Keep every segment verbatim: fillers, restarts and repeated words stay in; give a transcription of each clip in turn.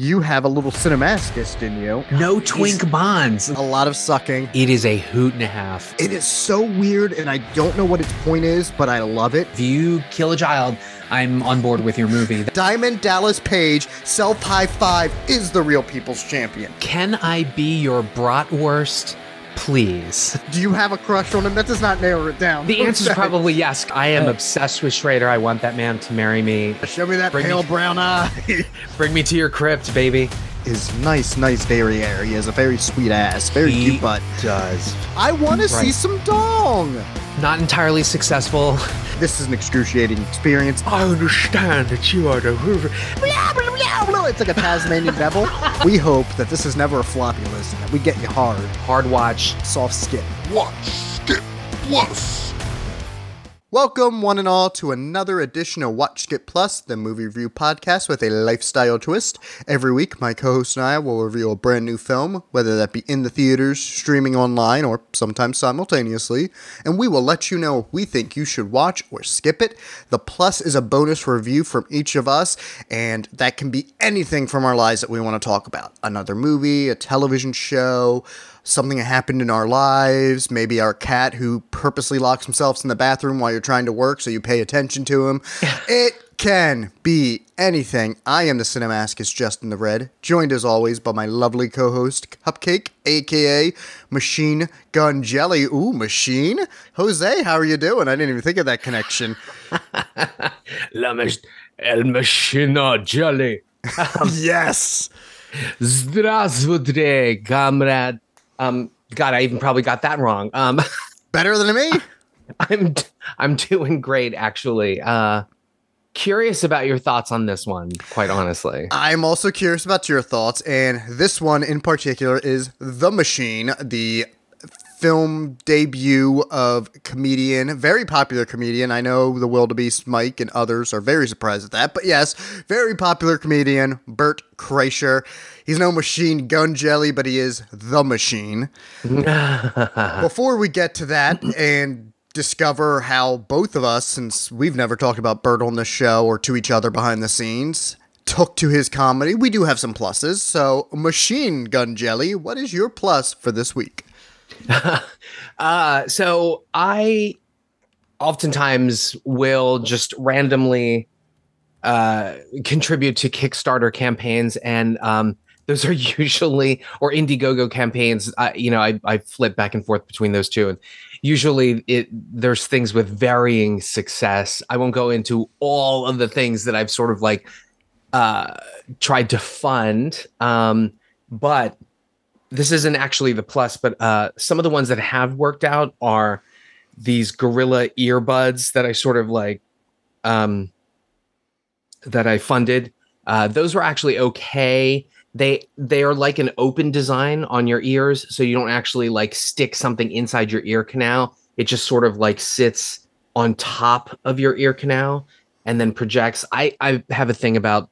You have a little Cinemascus, didn't you? No twink He's, bonds. A lot of sucking. It is a hoot and a half. It is so weird, and I don't know what its point is, but I love it. If you kill a child, I'm on board with your movie. Diamond Dallas Page, self high five, is the real people's champion. Can I be your bratwurst? Please. Do you have a crush on him? That does not narrow it down. The answer is probably yes. I am obsessed with Schrader. I want that man to marry me. Show me that bring pale me, brown eye. Bring me to your crypt, baby. His nice, nice derriere. He has a very sweet ass. Very he cute butt. Does. I want right. to see some dong. Not entirely successful. This is an excruciating experience. I understand that you are the hoover. Blah, blah, blah, blah. It's like a Tasmanian devil. We hope that this is never a floppy list, that we get you hard. Hard watch. Soft skip. Watch Skip Plus. Welcome, one and all, to another edition of Watch Skip Plus, the movie review podcast with a lifestyle twist. Every week, my co-host and I will review a brand new film, whether that be in the theaters, streaming online, or sometimes simultaneously, and we will let you know if we think you should watch or skip it. The plus is a bonus review from each of us, and that can be anything from our lives that we want to talk about. Another movie, a television show, something that happened in our lives, maybe our cat who purposely locks himself in the bathroom while you're trying to work so you pay attention to him. It can be anything. I am the Cinemascus, Justin the Red, joined as always by my lovely co-host, Cupcake, a k a. Machine Gun Jelly. Ooh, Machine? Jose, how are you doing? I didn't even think of that connection. La mach- El Machine Jelly. Um, yes! Здравствуйте, comrade. Um, God, I even probably got that wrong. Um, Better than me. I'm I'm doing great, actually. Uh, curious about your thoughts on this one, quite honestly. I'm also curious about your thoughts. And this one in particular is The Machine, the film debut of comedian, very popular comedian. I know the Wildebeest Mike and others are very surprised at that. But yes, very popular comedian, Bert Kreischer. He's no Machine Gun Jelly, but he is The Machine. Before we get to that and discover how both of us, since we've never talked about Bert on this show or to each other behind the scenes, took to his comedy, we do have some pluses. So, Machine Gun Jelly, what is your plus for this week? uh, so I oftentimes will just randomly uh, contribute to Kickstarter campaigns, and um, those are usually, or Indiegogo campaigns. I, you know, I, I flip back and forth between those two, and usually it there's things with varying success. I won't go into all of the things that I've sort of like uh, tried to fund, um, but. This isn't actually the plus, but uh, some of the ones that have worked out are these gorilla earbuds that I sort of like, um, that I funded. Uh, those were actually okay. They they are like an open design on your ears, so you don't actually like stick something inside your ear canal. It just sort of like sits on top of your ear canal and then projects. I, I have a thing about...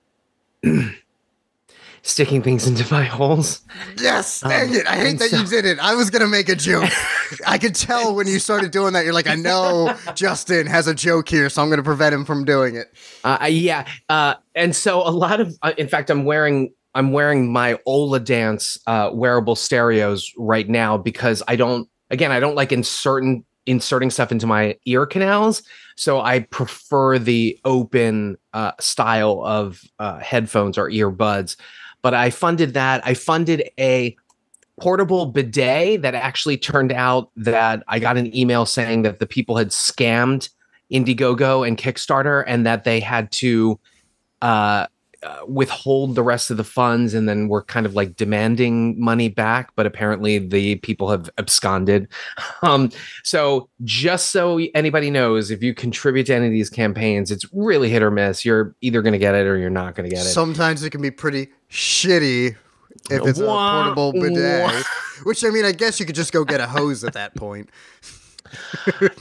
sticking things into my holes. Yes, dang um, it. I hate that so, you did it. I was going to make a joke. I could tell when you started doing that. You're like, I know Justin has a joke here, so I'm going to prevent him from doing it. Uh, yeah. Uh, and so a lot of, uh, in fact, I'm wearing I'm wearing my Ola Dance uh, wearable stereos right now because I don't, again, I don't like inserting, inserting stuff into my ear canals. So I prefer the open uh, style of uh, headphones or earbuds. But I funded that. I funded a portable bidet that actually turned out that I got an email saying that the people had scammed Indiegogo and Kickstarter and that they had to uh, withhold the rest of the funds and then were kind of like demanding money back. But apparently the people have absconded. Um, so just so anybody knows, if you contribute to any of these campaigns, it's really hit or miss. You're either going to get it or you're not going to get it. Sometimes it can be pretty... shitty if it's wah, a portable bidet, wah. Which I mean, I guess you could just go get a hose at that point.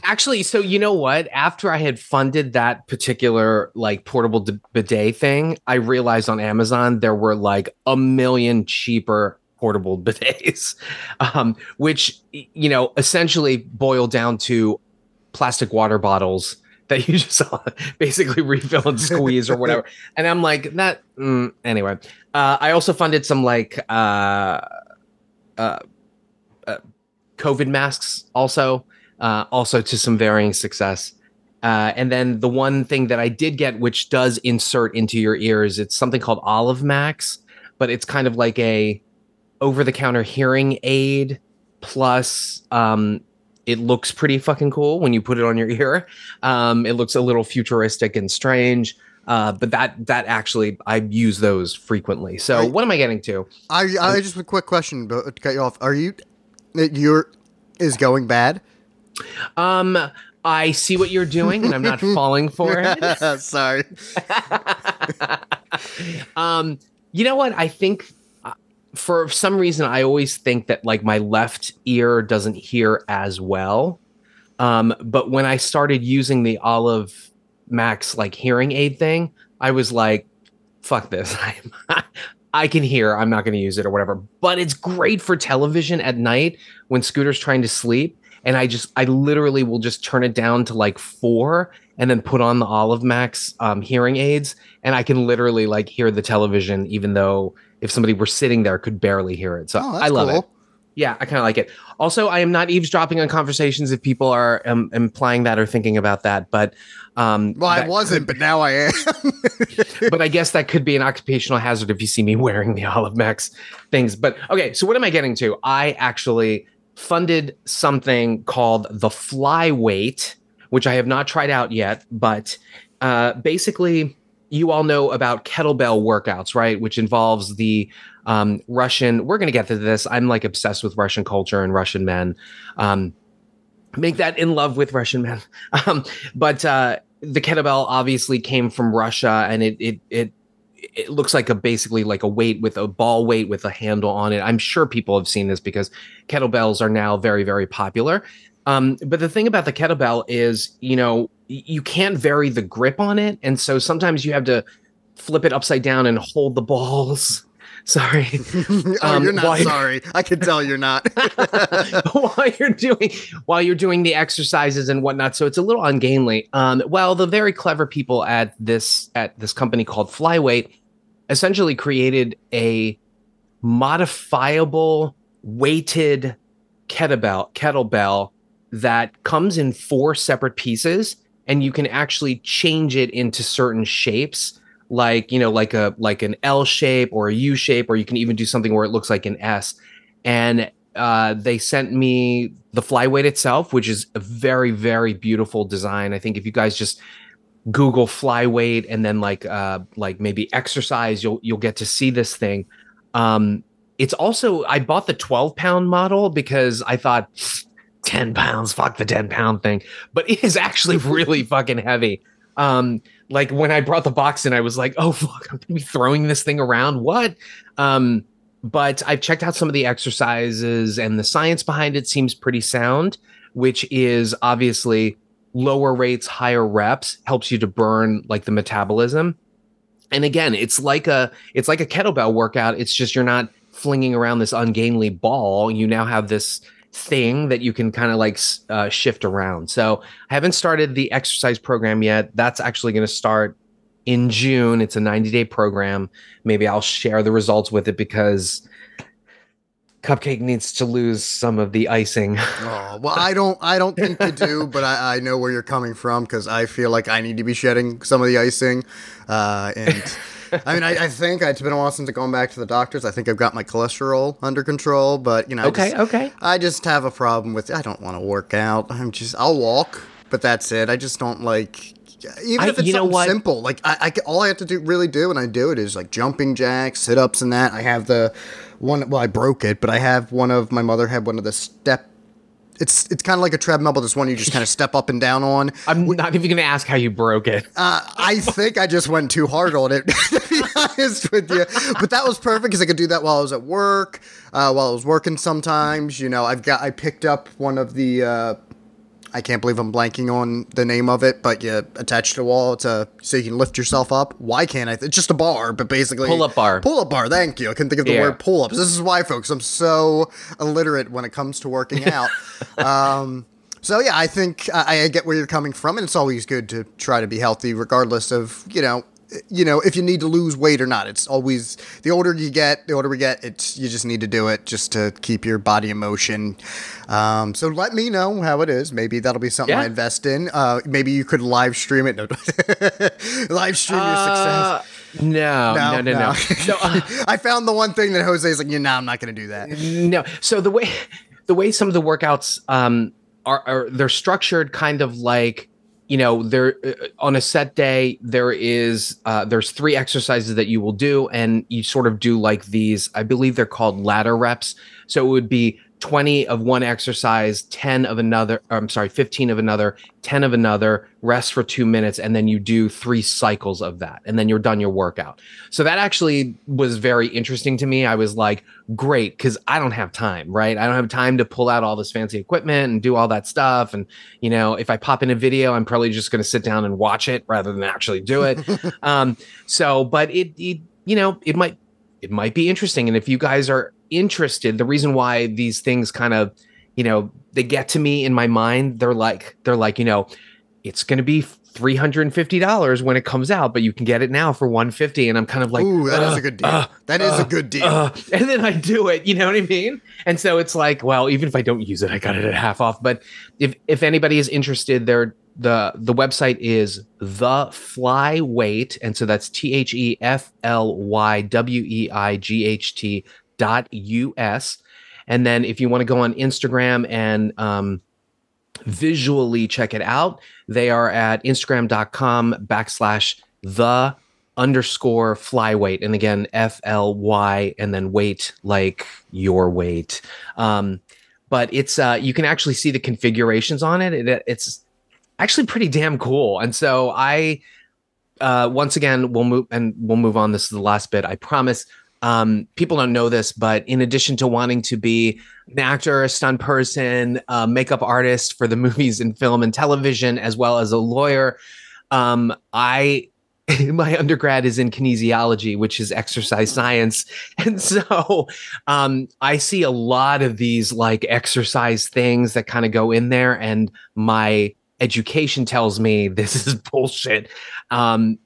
Actually, so you know what? After I had funded that particular like portable d- bidet thing, I realized on Amazon there were like a million cheaper portable bidets, um, which, you know, essentially boil down to plastic water bottles that you just saw basically refill and squeeze or whatever. And I'm like, that mm, anyway. Uh, I also funded some like uh, uh, uh, COVID masks also, uh, also to some varying success. Uh, and then the one thing that I did get, which does insert into your ears, it's something called Olive Max, but it's kind of like a over-the-counter hearing aid. Plus, um, it looks pretty fucking cool when you put it on your ear. Um, it looks a little futuristic and strange, uh, but that that actually, I use those frequently. So I, what am I getting to? I, I just have a quick question, but to cut you off. Are you, your is going bad? Um... I see what you're doing, and I'm not falling for it. Sorry. um, you know what? I think uh, for some reason, I always think that like my left ear doesn't hear as well. Um, but when I started using the Olive Max like hearing aid thing, I was like, "Fuck this! I'm, I can hear. I'm not going to use it or whatever." But it's great for television at night when Scooter's trying to sleep. And I just, I literally will just turn it down to like four and then put on the Olive Max um, hearing aids. And I can literally like hear the television, even though if somebody were sitting there could barely hear it. So oh, I love cool. it. Yeah, I kind of like it. Also, I am not eavesdropping on conversations if people are um, implying that or thinking about that. But um, well, I wasn't, could, but now I am. But I guess that could be an occupational hazard if you see me wearing the Olive Max things. But okay, so what am I getting to? I actually funded something called the Flyweight, which I have not tried out yet, but uh, basically you all know about kettlebell workouts, right? Which involves the um, Russian, we're going to get to this. I'm like obsessed with Russian culture and Russian men. Um, make that in love with Russian men. Um, but uh, the kettlebell obviously came from Russia, and it, it, it, It looks like a basically like a weight with a ball weight with a handle on it. I'm sure people have seen this because kettlebells are now very, very popular. Um, but the thing about the kettlebell is, you know, you can't vary the grip on it. And so sometimes you have to flip it upside down and hold the balls. Sorry. Um, oh, you're not sorry. I can tell you're not. while you're doing while you're doing the exercises and whatnot. So it's a little ungainly. Um, well, the very clever people at this at this company called Flyweight essentially created a modifiable weighted kettlebell kettlebell that comes in four separate pieces, and you can actually change it into certain shapes. Like, you know, like a like an L shape or a U shape, or you can even do something where it looks like an S. And uh, they sent me the Flyweight itself, which is a very, very beautiful design. I think if you guys just Google Flyweight and then like uh, like maybe exercise, you'll you'll get to see this thing. Um, it's also, I bought the twelve pound model because I thought ten pounds, fuck the ten pound thing, but it is actually really fucking heavy. Um, like when I brought the box in, I was like, oh fuck, I'm gonna be throwing this thing around. What? Um, but I've checked out some of the exercises, and the science behind it seems pretty sound, which is obviously lower rates, higher reps, helps you to burn like the metabolism. And again, it's like a, it's like a kettlebell workout. It's just, you're not flinging around this ungainly ball. You now have this thing that you can kind of like uh, shift around. So I haven't started the exercise program yet. That's actually going to start in June. It's a ninety day program. Maybe I'll share the results with it because Cupcake needs to lose some of the icing. Oh, well, I don't, I don't think you do, but I, I know where you're coming from because I feel like I need to be shedding some of the icing. Uh, and I mean, I, I think it's been a while since I've gone back to the doctors. I think I've got my cholesterol under control, but you know, okay, I just, okay. I just have a problem with, I don't want to work out. I'm just, I'll walk, but that's it. I just don't like, even I, if it's something simple, like I, I, all I have to do really do, and I do it is like jumping jacks, sit ups and that. I have the one, well, I broke it, but I have one of, my mother had one of the step. It's it's kind of like a treadmill, but this one you just kind of step up and down on. I'm not even going to ask how you broke it. Uh, I think I just went too hard on it, to be honest with you. But that was perfect because I could do that while I was at work, uh, while I was working sometimes. You know, I've got I picked up one of the, uh, I can't believe I'm blanking on the name of it, but you attach to the wall to, so you can lift yourself up. Why can't I? Th- it's just a bar, but basically. Pull-up bar. Pull-up bar, thank you. I couldn't think of the yeah. word pull-ups. This is why, folks, I'm so illiterate when it comes to working out. um, So, yeah, I think I, I get where you're coming from, and it's always good to try to be healthy regardless of, you know, you know, if you need to lose weight or not. It's always, the older you get, the older we get, it's, you just need to do it just to keep your body in motion. Um, so let me know how it is. Maybe that'll be something yeah. I invest in. Uh, maybe you could live stream it. No, live stream your uh, success. No, no, no, no. no. no uh, I found the one thing that Jose's like, you know, I'm not going to do that. No. So the way, the way some of the workouts um, are, are, they're structured kind of like, you know, there uh, on a set day, there is uh, there's three exercises that you will do, and you sort of do like these. I believe they're called ladder reps. So it would be twenty of one exercise, ten of another. I'm sorry, fifteen of another, ten of another. Rest for two minutes, and then you do three cycles of that, and then you're done your workout. So that actually was very interesting to me. I was like, great, because I don't have time, right? I don't have time to pull out all this fancy equipment and do all that stuff. And, you know, if I pop in a video, I'm probably just going to sit down and watch it rather than actually do it. um, so, but it, it, you know, it might, it might be interesting. And if you guys are interested, the reason why these things kind of, you know, they get to me in my mind, they're like, they're like, you know, it's going to be three hundred fifty dollars when it comes out, but you can get it now for one hundred fifty dollars. And I'm kind of like, ooh, that uh, is a good deal. Uh, that is uh, a good deal. Uh, and then I do it, you know what I mean? And so it's like, well, even if I don't use it, I got it at half off. But if, if anybody is interested, they're, the, the website is The Flyweight. And so that's T H E F L Y W E I G H T dot U S. And then if you want to go on Instagram and, um, visually check it out, they are at instagram.com backslash the underscore flyweight, and again F L Y and then weight like your weight. Um but it's uh you can actually see the configurations on it. it it's actually pretty damn cool. And so I uh once again we'll move and we'll move on. This is the last bit, I promise. Um, people don't know this, but in addition to wanting to be an actor, a stunt person, a makeup artist for the movies and film and television, as well as a lawyer, um, I my undergrad is in kinesiology, which is exercise science. And so um, I see a lot of these like exercise things that kind of go in there. And my education tells me this is bullshit. Um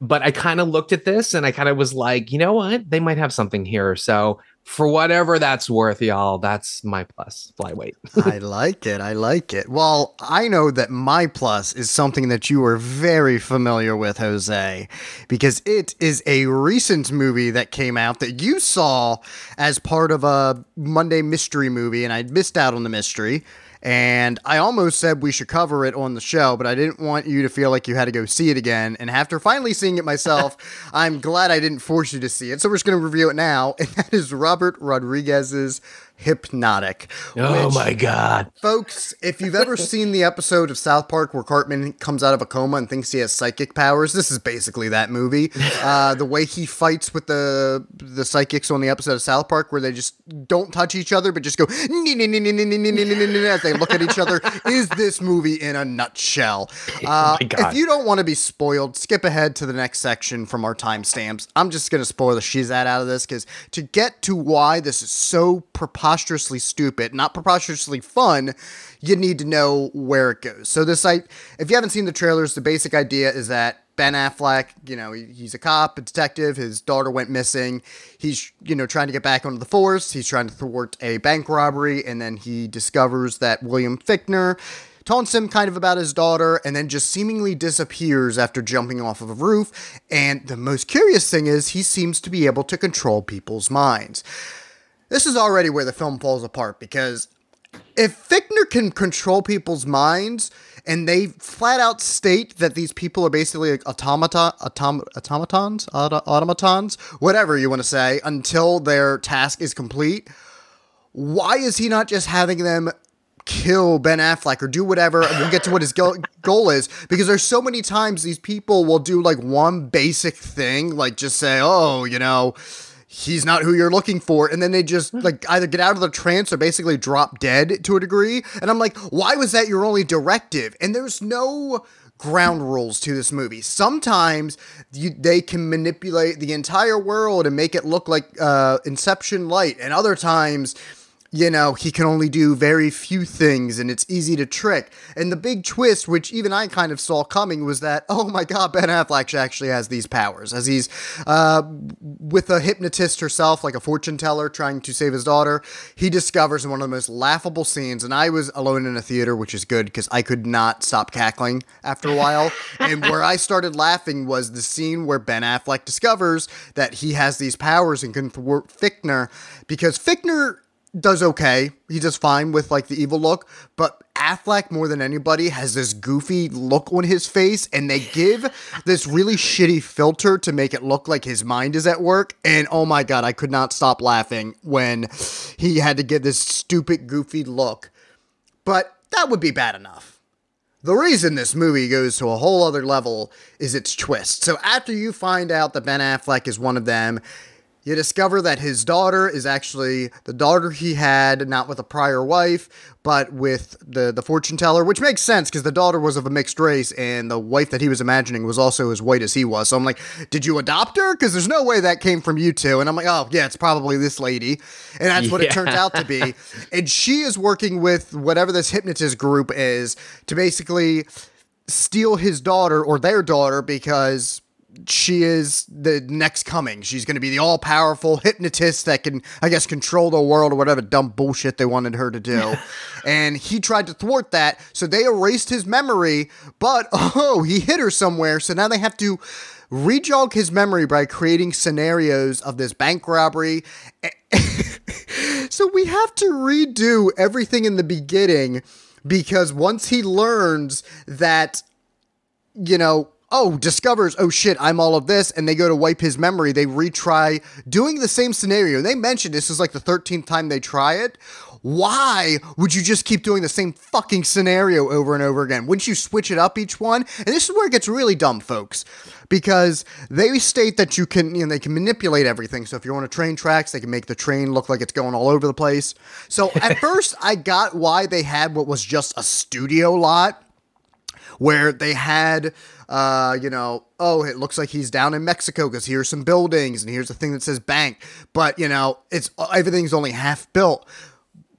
But I kind of looked at this and I kind of was like, you know what? They might have something here. So for whatever that's worth, y'all, that's my plus, Flyweight. I like it. I like it. Well, I know that my plus is something that you are very familiar with, Jose, because it is a recent movie that came out that you saw as part of a Monday mystery movie, and I missed out on the mystery. And I almost said we should cover it on the show, but I didn't want you to feel like you had to go see it again. And after finally seeing it myself, I'm glad I didn't force you to see it. So we're just going to review it now. And that is Robert Rodriguez's Hypnotic. Oh, which, my God. Folks, if you've ever seen the episode of South Park where Cartman comes out of a coma and thinks he has psychic powers, this is basically that movie. Uh, the way he fights with the the psychics on the episode of South Park where they just don't touch each other but just go as they look at each other is this movie in a nutshell. Uh, oh if you don't want to be spoiled, skip ahead to the next section from our timestamps. I'm just going to spoil the shizat out of this because to get to why this is so preposterous, preposterously stupid, not preposterously fun, you need to know where it goes. So this I, if you haven't seen the trailers, the basic idea is that Ben Affleck, you know, he's a cop, a detective, his daughter went missing. He's, you know, trying to get back onto the force. He's trying to thwart a bank robbery. And then he discovers that William Fichtner taunts him kind of about his daughter and then just seemingly disappears after jumping off of a roof. And the most curious thing is he seems to be able to control people's minds. This is already where the film falls apart because if Fichtner can control people's minds and they flat out state that these people are basically like automata, autom, automatons, auto, automatons, whatever you want to say, until their task is complete, why is he not just having them kill Ben Affleck or do whatever, and we'll get to what his go- goal is, because there's so many times these people will do like one basic thing, like just say, oh, you know, he's not who you're looking for. And then they just like either get out of the trance or basically drop dead to a degree. And I'm like, why was that your only directive? And there's no ground rules to this movie. Sometimes you, they can manipulate the entire world and make it look like uh, Inception Light. And other times you know, he can only do very few things and it's easy to trick. And the big twist, which even I kind of saw coming, was that, oh my God, Ben Affleck actually has these powers, as he's uh, with a hypnotist herself, like a fortune teller trying to save his daughter. He discovers in one of the most laughable scenes, and I was alone in a theater, which is good because I could not stop cackling after a while. And where I started laughing was the scene where Ben Affleck discovers that he has these powers and can thwart Fichtner, because Fichtner does okay. He does fine with like the evil look, but Affleck more than anybody has this goofy look on his face, and they give this really shitty filter to make it look like his mind is at work. And oh my God, I could not stop laughing when he had to give this stupid goofy look. But that would be bad enough. The reason this movie goes to a whole other level is its twist. So after you find out that Ben Affleck is one of them, you discover that his daughter is actually the daughter he had, not with a prior wife, but with the, the fortune teller, which makes sense because the daughter was of a mixed race and the wife that he was imagining was also as white as he was. So I'm like, did you adopt her? Because there's no way that came from you two. And I'm like, oh, yeah, it's probably this lady. And that's yeah. what it turns out to be. And she is working with whatever this hypnotist group is to basically steal his daughter or their daughter because she is the next coming. She's going to be the all-powerful hypnotist that can, I guess, control the world or whatever dumb bullshit they wanted her to do. And he tried to thwart that, so they erased his memory, but, oh, he hit her somewhere, so now they have to rejog his memory by creating scenarios of this bank robbery. So we have to redo everything in the beginning, because once he learns that, you know, oh, discovers, oh shit, I'm all of this, and they go to wipe his memory, they retry doing the same scenario. They mentioned this is like the thirteenth time they try it. Why would you just keep doing the same fucking scenario over and over again? Wouldn't you switch it up each one? And this is where it gets really dumb, folks, because they state that you can, you know, they can manipulate everything. So if you're on a train tracks, they can make the train look like it's going all over the place. So at first I got why they had what was just a studio lot where they had, uh, you know, oh, it looks like he's down in Mexico because here's some buildings and here's a thing that says bank. But, you know, it's everything's only half built.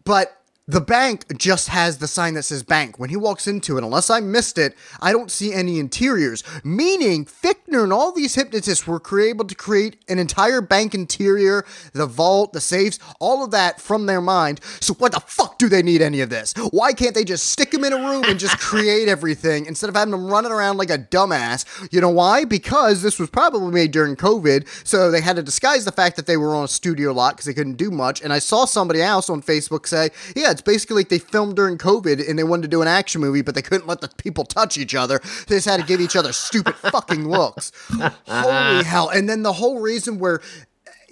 But the bank just has the sign that says bank. When he walks into it, unless I missed it, I don't see any interiors. Meaning Fichtner and all these hypnotists were able to create an entire bank interior, the vault, the safes, all of that from their mind. So what the fuck do they need any of this? Why can't they just stick them in a room and just create everything instead of having them running around like a dumbass? You know why? Because this was probably made during COVID, so they had to disguise the fact that they were on a studio lot because they couldn't do much. And I saw somebody else on Facebook say, yeah, it's basically like they filmed during COVID and they wanted to do an action movie, but they couldn't let the people touch each other. They just had to give each other stupid fucking looks. Holy hell. And then the whole reason where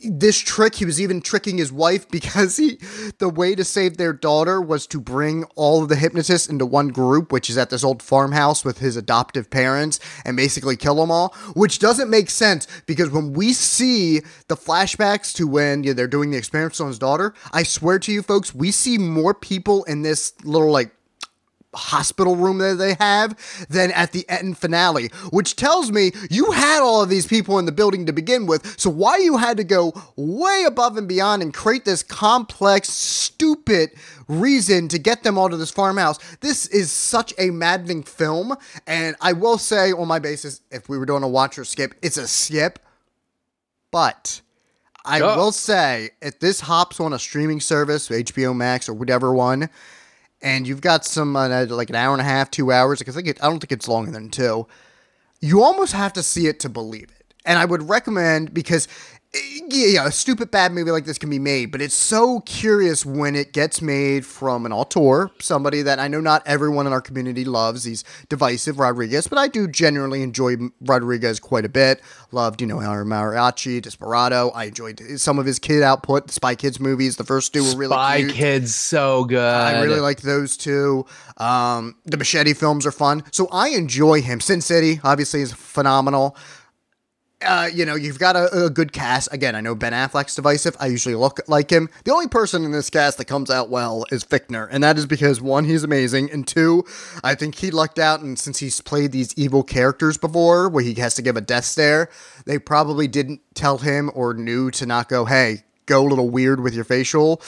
this trick, he was even tricking his wife because he, the way to save their daughter was to bring all of the hypnotists into one group, which is at this old farmhouse with his adoptive parents, and basically kill them all, which doesn't make sense because when we see the flashbacks to when you know, they're doing the experiments on his daughter, I swear to you folks, we see more people in this little like hospital room that they have than at the end finale, which tells me you had all of these people in the building to begin with, so why you had to go way above and beyond and create this complex, stupid reason to get them all to this farmhouse. This is such a maddening film, and I will say on my basis, if we were doing a watch or skip, it's a skip, but I yeah. will say, if this hops on a streaming service, H B O Max or whatever one, and you've got some, uh, like an hour and a half, two hours, because I, get, I don't think it's longer than two, you almost have to see it to believe it. And I would recommend, because yeah, a stupid bad movie like this can be made, but it's so curious when it gets made from an auteur, somebody that I know not everyone in our community loves. He's divisive, Rodriguez, but I do generally enjoy Rodriguez quite a bit. Loved, you know, Mariachi, Desperado. I enjoyed some of his kid output, the Spy Kids movies. The first two were really Spy cute. Spy Kids, so good. I really like those two. Um, the Machete films are fun. So I enjoy him. Sin City, obviously, is phenomenal. Uh, you know, you've got a, a good cast. Again, I know Ben Affleck's divisive. I usually look like him. The only person in this cast that comes out well is Fichtner, and that is because, one, he's amazing, and two, I think he lucked out, and since he's played these evil characters before where he has to give a death stare, they probably didn't tell him or knew to not go, hey, go a little weird with your facial.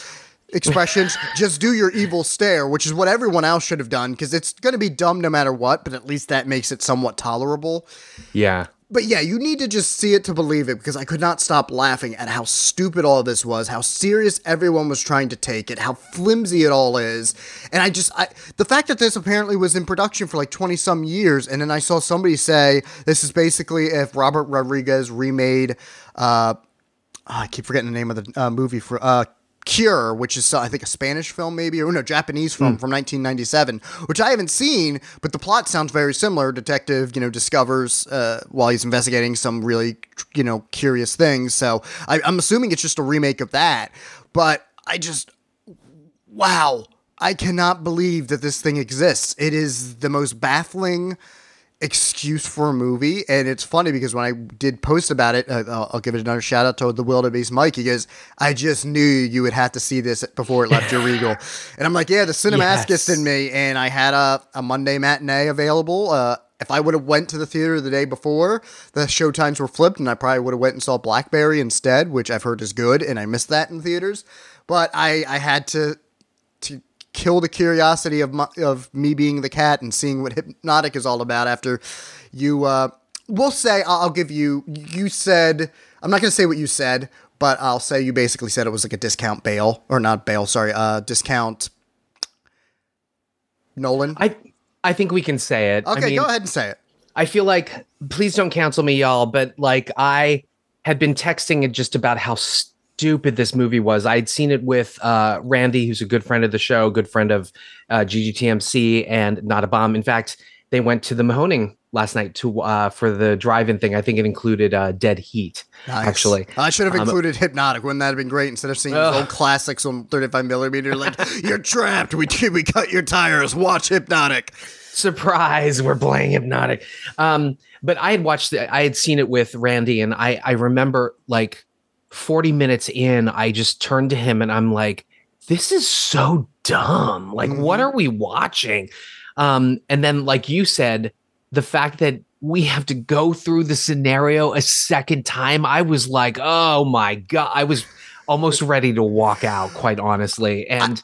expressions, just do your evil stare, which is what everyone else should have done, because it's going to be dumb no matter what, but at least that makes it somewhat tolerable. Yeah. But yeah, you need to just see it to believe it, because I could not stop laughing at how stupid all this was, how serious everyone was trying to take it, how flimsy it all is. And I just, I, the fact that this apparently was in production for like twenty some years, and then I saw somebody say, this is basically if Robert Rodriguez remade, uh, oh, I keep forgetting the name of the uh, movie for, uh, Cure, which is, uh, I think, a Spanish film maybe, or no, Japanese film mm. from nineteen ninety-seven, which I haven't seen, but the plot sounds very similar. Detective, you know, discovers uh, while he's investigating some really, you know, curious things. So I, I'm assuming it's just a remake of that. But I just, wow, I cannot believe that this thing exists. It is the most baffling excuse for a movie, and it's funny because when I did post about it, uh, I'll, I'll give it another shout out to the Wildebeest Mike. He goes, I just knew you would have to see this before it left your Regal. And I'm like, yeah, the Cinemascus yes. in me, and I had a, a Monday matinee available. Uh, if I would have went to the theater the day before, the showtimes were flipped, and I probably would have went and saw Blackberry instead, which I've heard is good, and I missed that in theaters. But I, I had to kill the curiosity of my, of me being the cat and seeing what Hypnotic is all about after you, uh, we'll say, I'll give you, you said, I'm not going to say what you said, but I'll say you basically said it was like a discount bail or not bail, sorry, uh, discount Nolan. I, I think we can say it. Okay, I mean, go ahead and say it. I feel like, please don't cancel me, y'all, but like I had been texting it just about how st- stupid this movie was. I'd seen it with uh, Randy, who's a good friend of the show, good friend of uh, G G T M C and Not a Bomb. In fact, they went to the Mahoning last night to uh, for the drive-in thing. I think it included uh, Dead Heat, nice. Actually. I should have included um, Hypnotic. Wouldn't that have been great? Instead of seeing uh, old classics on thirty-five millimeter, like, you're trapped. We we cut your tires. Watch Hypnotic. Surprise, we're playing Hypnotic. Um, but I had watched it. I had seen it with Randy, and I, I remember, like, forty minutes in, I just turned to him and I'm like, this is so dumb. Like, what are we watching? Um, and then, like you said, the fact that we have to go through the scenario a second time, I was like, oh my God, I was almost ready to walk out, quite honestly. And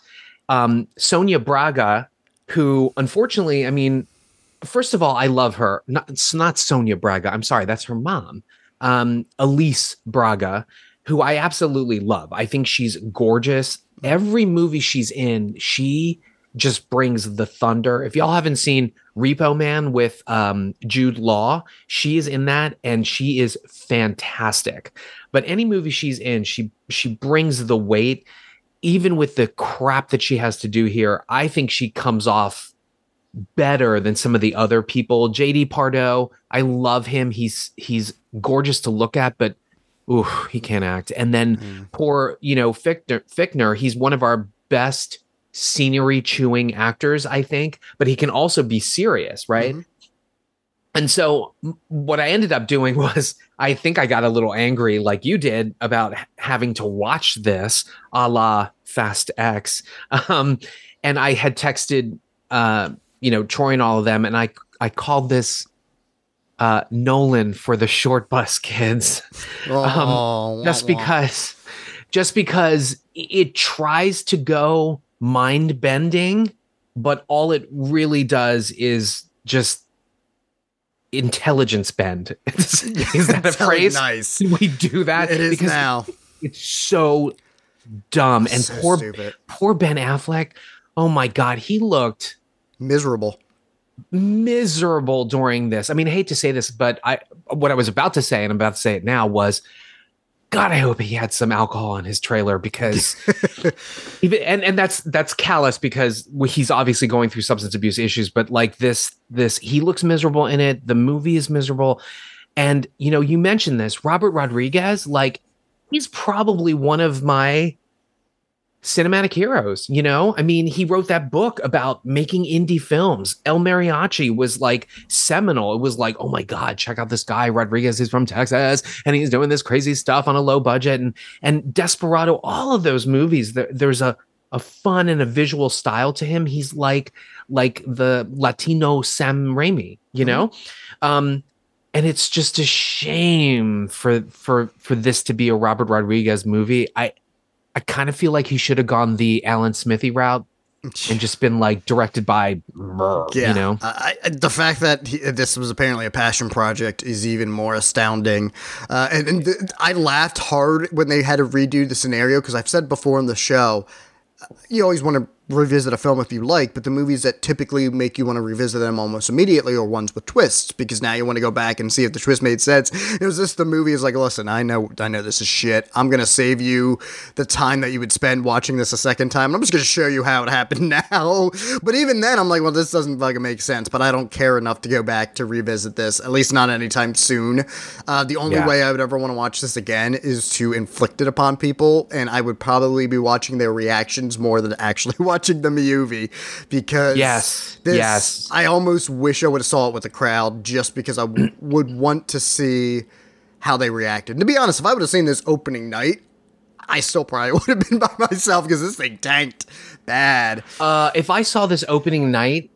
um, Sonia Braga, who unfortunately, I mean, first of all, I love her. Not, it's not Sonia Braga. I'm sorry. That's her mom. Um, Elise Braga, who I absolutely love. I think she's gorgeous. Every movie she's in, she just brings the thunder. If y'all haven't seen Repo Man with um, Jude Law, she is in that, and she is fantastic. But any movie she's in, she she brings the weight. Even with the crap that she has to do here, I think she comes off better than some of the other people. J D Pardo, I love him. He's he's gorgeous to look at, but ooh, he can't act. And then mm. poor, you know, Fichtner, Fichtner, he's one of our best scenery-chewing actors, I think, but he can also be serious, right? Mm-hmm. And so what I ended up doing was I think I got a little angry like you did about having to watch this a la Fast X. Um, and I had texted, uh, you know, Troy and all of them, and I I called this Uh, Nolan for the short bus kids. Oh, um, just because, just because it tries to go mind bending, but all it really does is just intelligence bend. Is that a phrase? Nice. We do that. It is now. It's so dumb and so poor. Stupid. Poor Ben Affleck. Oh my God, he looked miserable. miserable during this. I mean, I hate to say this, but I what I was about to say, and I'm about to say it now, was God, I hope he had some alcohol in his trailer, because even and, and that's that's callous because he's obviously going through substance abuse issues, but like this this he looks miserable in it. The movie is miserable. And you know, you mentioned this, Robert Rodriguez, like he's probably one of my cinematic heroes, you know? I mean, he wrote that book about making indie films. El Mariachi was like seminal. It was like, oh my God, check out this guy, Rodriguez, is from Texas, and he's doing this crazy stuff on a low budget. And and Desperado, all of those movies, there, there's a, a fun and a visual style to him. He's like, like the Latino Sam Raimi, you know? Um, and it's just a shame for, for, for this to be a Robert Rodriguez movie. I, I I kind of feel like he should have gone the Alan Smithy route and just been like directed by, yeah. you know, I, I, the fact that he, this was apparently a passion project is even more astounding. Uh, and and th- I laughed hard when they had to redo the scenario, because I've said before on the show, you always want to revisit a film if you like, but the movies that typically make you want to revisit them almost immediately are ones with twists, because now you want to go back and see if the twist made sense. It was just the movie is like, listen, I know, I know this is shit. I'm going to save you the time that you would spend watching this a second time. I'm just going to show you how it happened now. But even then, I'm like, well, this doesn't fucking make sense, but I don't care enough to go back to revisit this, at least not anytime soon. Uh, the only yeah. way I would ever want to watch this again is to inflict it upon people, and I would probably be watching their reactions more than actually watching the movie, because yes, this, yes. I almost wish I would have saw it with the crowd, just because I w- would want to see how they reacted. And to be honest, if I would have seen this opening night, I still probably would have been by myself, because this thing tanked bad. Uh, if I saw this opening night,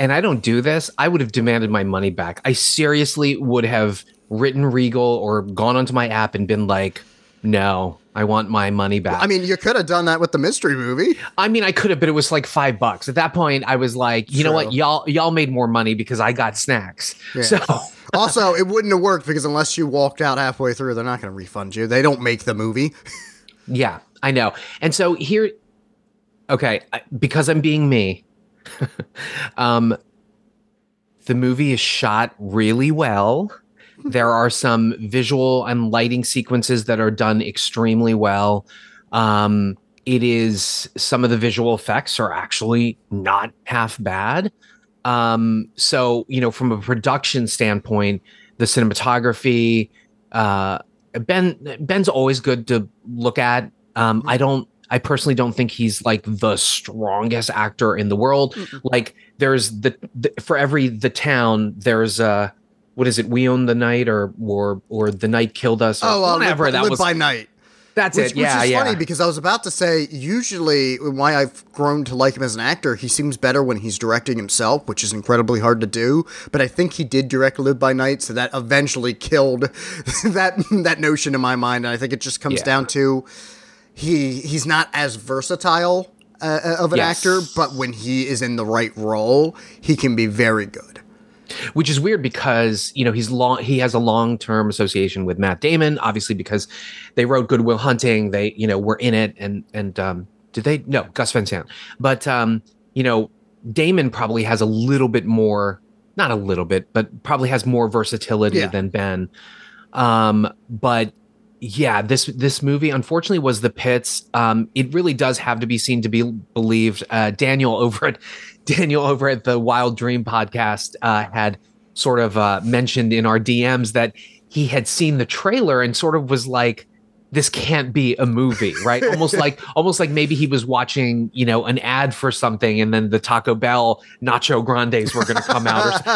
and I don't do this, I would have demanded my money back. I seriously would have written Regal or gone onto my app and been like, no, I want my money back. Well, I mean, you could have done that with the mystery movie. I mean, I could have, but it was like five bucks. At that point, I was like, you True. know what? Y'all y'all made more money because I got snacks. Yeah. So also, it wouldn't have worked, because unless you walked out halfway through, they're not going to refund you. They don't make the movie. Yeah, I know. And so here, okay, because I'm being me, um, the movie is shot really well. There are some visual and lighting sequences that are done extremely well. Um, it is, some of the visual effects are actually not half bad. Um, so, you know, from a production standpoint, the cinematography, uh, Ben, Ben's always good to look at. Um, I don't, I personally don't think he's like the strongest actor in the world. Like there's the, the for every, the town, there's a, what is it? We Own the Night, or or or The Night Killed Us, or oh, uh, whatever live, that live was. By Night. That's which, it. Yeah, which is yeah. funny, because I was about to say, usually why I've grown to like him as an actor, he seems better when he's directing himself, which is incredibly hard to do. But I think he did direct Live by Night, so that eventually killed that that notion in my mind. And I think it just comes yeah. down to he he's not as versatile uh, of an yes. actor, but when he is in the right role, he can be very good. Which is weird, because, you know, he's long, he has a long-term association with Matt Damon, obviously, because they wrote Good Will Hunting. They, you know, were in it, and, and, um, did they? No, Gus Van Sant. But, um, you know, Damon probably has a little bit more, not a little bit, but probably has more versatility yeah. than Ben. Um, but yeah, this, this movie, unfortunately, was the pits. Um, it really does have to be seen to be believed. Uh, Daniel over at Daniel over at the Wild Dream podcast uh, had sort of uh, mentioned in our D Ms that he had seen the trailer and sort of was like, this can't be a movie, right? Almost like, almost like maybe he was watching, you know, an ad for something, and then the Taco Bell Nacho Grandes were going to come out, or something.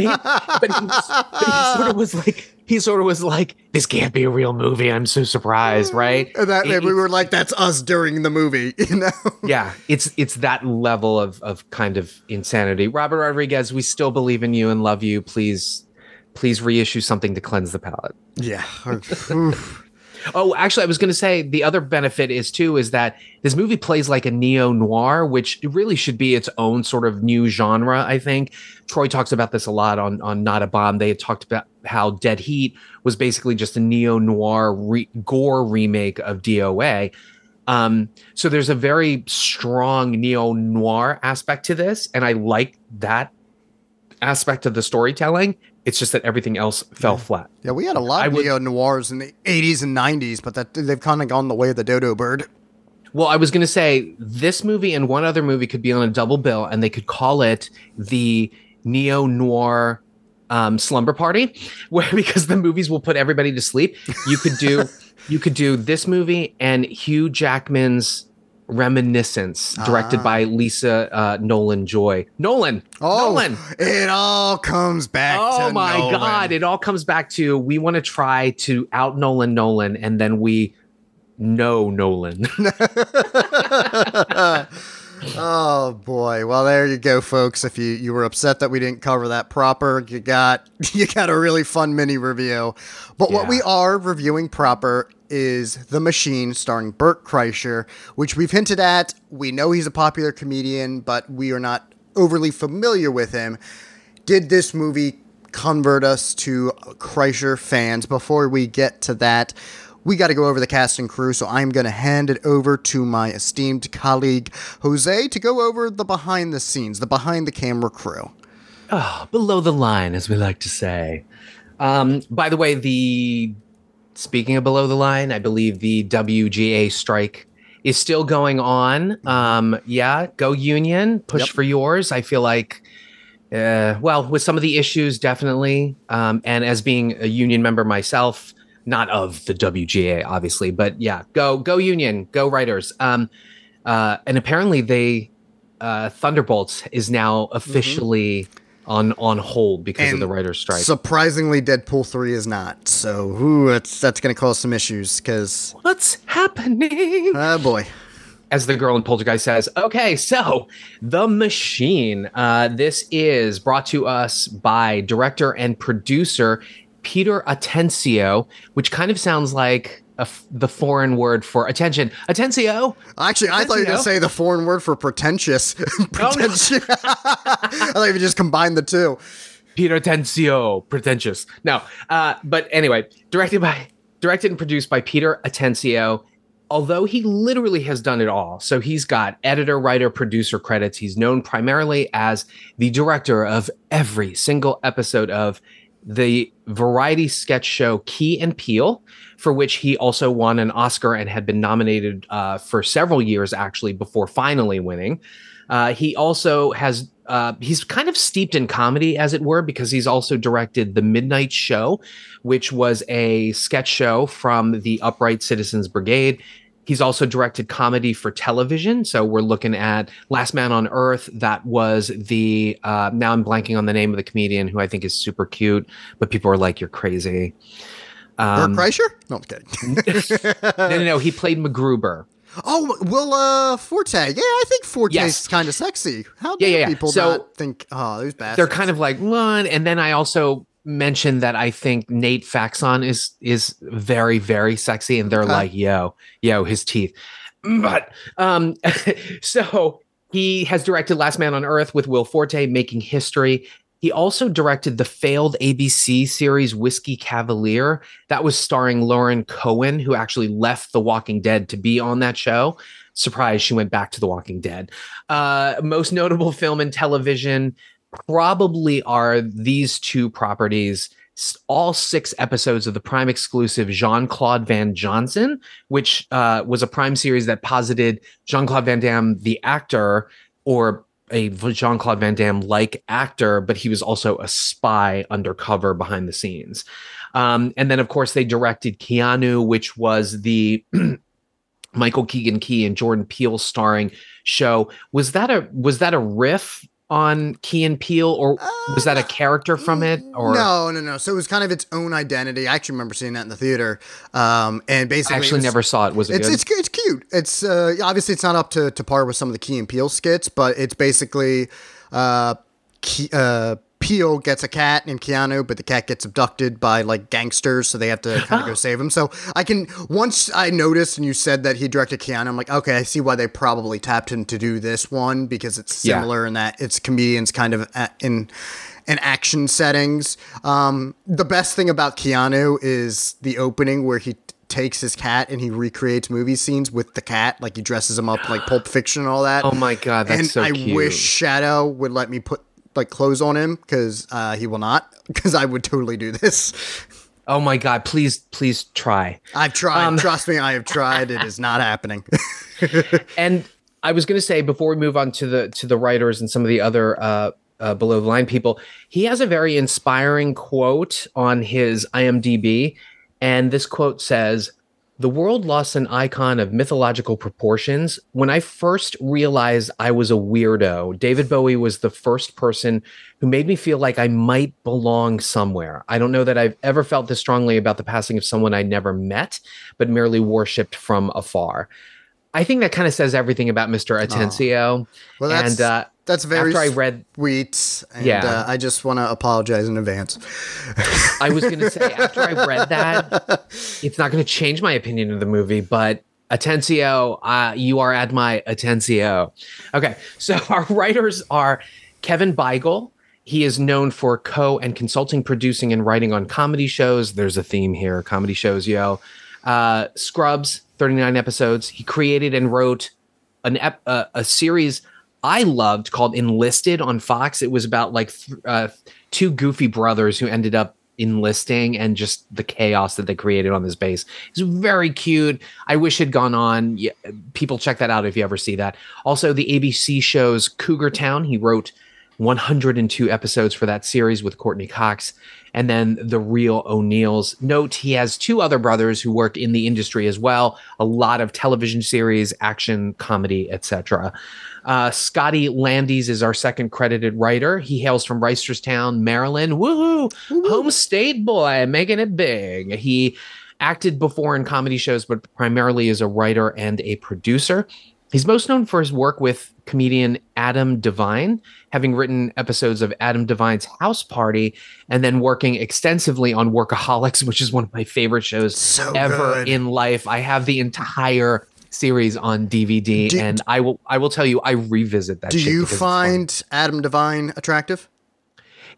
You know what I mean? But he, was, but he sort of was like, he sort of was like, this can't be a real movie. I'm so surprised, right? And that it, we were like, that's us during the movie, you know? Yeah, it's it's that level of of kind of insanity. Robert Rodriguez, we still believe in you and love you. Please, please reissue something to cleanse the palate. Yeah. Oh, actually, I was going to say the other benefit is, too, is that this movie plays like a neo-noir, which really should be its own sort of new genre, I think. Troy talks about this a lot on, on Not a Bomb. They had talked about how Dead Heat was basically just a neo-noir re- gore remake of D O A. Um, so there's a very strong neo-noir aspect to this, and I like that aspect of the storytelling. It's just that everything else fell yeah. flat. Yeah, we had a lot I of neo-noirs in the eighties and nineties, but that they've kind of gone the way of the dodo bird. Well, I was going to say, this movie and one other movie could be on a double bill, and they could call it the neo-noir um, slumber party, where, because the movies will put everybody to sleep. You could do you could do this movie and Hugh Jackman's Reminiscence, directed uh, by Lisa uh, Nolan Joy. Nolan. Oh, Nolan. It all comes back oh to my Nolan. God. It all comes back to, we want to try to out Nolan Nolan, and then we know Nolan. Oh boy. Well, there you go, folks. If you, you were upset that we didn't cover that proper, you got you got a really fun mini review. But yeah. What we are reviewing proper is The Machine, starring Bert Kreischer, which we've hinted at. We know he's a popular comedian, but we are not overly familiar with him. Did this movie convert us to Kreischer fans? Before we get to that, we got to go over the cast and crew, so I'm going to hand it over to my esteemed colleague, Jose, to go over the behind the scenes, the behind the camera crew. Oh, below the line, as we like to say. Um, by the way, the... Speaking of below the line, I believe the W G A strike is still going on. Um, yeah, go union, push yep. for yours. I feel like, uh, well, with some of the issues, definitely. Um, and as being a union member myself, not of the W G A, obviously, but yeah, go go union, go writers. Um, uh, and apparently, they uh, Thunderbolts is now officially. Mm-hmm. on on hold because and of the writer's strike. Surprisingly, Deadpool three is not. So ooh, that's, that's going to cause some issues because... What's happening? Oh, boy. As the girl in Poltergeist says, okay, so The Machine. Uh, this is brought to us by director and producer Peter Atencio, which kind of sounds like a f- the foreign word for attention. Atencio. Actually, Atencio. I thought you were going to say the foreign word for pretentious. pretentious. Oh, no. I thought you just combined the two. Peter Atencio, pretentious. No, uh, but anyway, directed by, directed and produced by Peter Atencio. Although he literally has done it all. So he's got editor, writer, producer credits. He's known primarily as the director of every single episode of the variety sketch show Key and Peele, for which he also won an Oscar and had been nominated uh, for several years, actually, before finally winning. Uh, he also has, uh, he's kind of steeped in comedy, as it were, because he's also directed The Midnight Show, which was a sketch show from the Upright Citizens Brigade. He's also directed comedy for television. So we're looking at Last Man on Earth. That was the, uh, now I'm blanking on the name of the comedian who I think is super cute, but people are like, you're crazy. Um, Bert Kreischer? No, I'm kidding. no, no, no. He played MacGruber. Oh, Will uh, Forte. Yeah, I think Forte's yes. kind of sexy. How do yeah, yeah, people so not think, oh, those bastards? They're kind of like, one. And then I also mentioned that I think Nate Faxon is is very, very sexy, and they're okay. like, yo, yo, his teeth. But um, so he has directed Last Man on Earth with Will Forte, making history. He also directed the failed A B C series Whiskey Cavalier. That was starring Lauren Cohen, who actually left The Walking Dead to be on that show. Surprise, she went back to The Walking Dead. Uh, most notable film and television probably are these two properties, all six episodes of the Prime exclusive Jean-Claude Van Johnson, which uh, was a Prime series that posited Jean-Claude Van Damme, the actor, or a Jean-Claude Van Damme-like actor, but he was also a spy undercover behind the scenes. Um, and then, of course, they directed Keanu, which was the Michael Keegan Key and Jordan Peele starring show. Was that a was that a riff on Key and Peele, or uh, was that a character from it? Or no, no, no. So it was kind of its own identity. I actually remember seeing that in the theater. Um, and basically, I actually was, never saw it. Was it it's, good? It's it's cute. It's uh, obviously it's not up to, to par with some of the Key and Peele skits, but it's basically uh, Key, uh, Peele gets a cat named Keanu, but the cat gets abducted by like gangsters, so they have to kind of go save him. So I can once I noticed and you said that he directed Keanu, I'm like, okay, I see why they probably tapped him to do this one, because it's similar yeah. in that it's comedians kind of in in action settings. Um, the best thing about Keanu is the opening where he takes his cat and he recreates movie scenes with the cat. Like he dresses him up like Pulp Fiction and all that. Oh my God, that's and so I cute. I wish Shadow would let me put like clothes on him, because uh, he will not, because I would totally do this. Oh my God, please, please try. I've tried. Um, Trust me, I have tried. It is not happening. And I was going to say, before we move on to the to the writers and some of the other uh, uh, below the line people, he has a very inspiring quote on his I M D B. And this quote says, "The world lost an icon of mythological proportions. When I first realized I was a weirdo, David Bowie was the first person who made me feel like I might belong somewhere. I don't know that I've ever felt this strongly about the passing of someone I never met, but merely worshipped from afar. I think that kind of says everything about Mister Atencio. Oh. Well, that's, and, uh, that's very after I read, sweet. And, yeah. uh, I just want to apologize in advance. I was going to say, after I read that, it's not going to change my opinion of the movie, but Atencio, uh, you are at my Atencio. Okay, so our writers are Kevin Beigel. He is known for co- and consulting, producing, and writing on comedy shows. There's a theme here, comedy shows, yo. Uh, Scrubs, thirty-nine episodes. He created and wrote an ep- uh, a series I loved called Enlisted on Fox. It was about like th- uh, two goofy brothers who ended up enlisting and just the chaos that they created on this base. It's very cute. I wish it had gone on. Yeah, people check that out if you ever see that. Also, the A B C shows Cougar Town. He wrote one hundred two episodes for that series with Courtney Cox, and then The Real O'Neills. Note, he has two other brothers who work in the industry as well, a lot of television series, action, comedy, et cetera. Uh, Scotty Landes is our second credited writer. He hails from Reisterstown, Maryland. Woohoo! Woo-hoo. Home state boy, making it big. He acted before in comedy shows, but primarily is a writer and a producer. He's most known for his work with comedian Adam Devine, having written episodes of Adam Devine's House Party and then working extensively on Workaholics, which is one of my favorite shows so ever good. in life. I have the entire series on D V D, do, and I will I will tell you, I revisit that. Do you find Adam Devine attractive?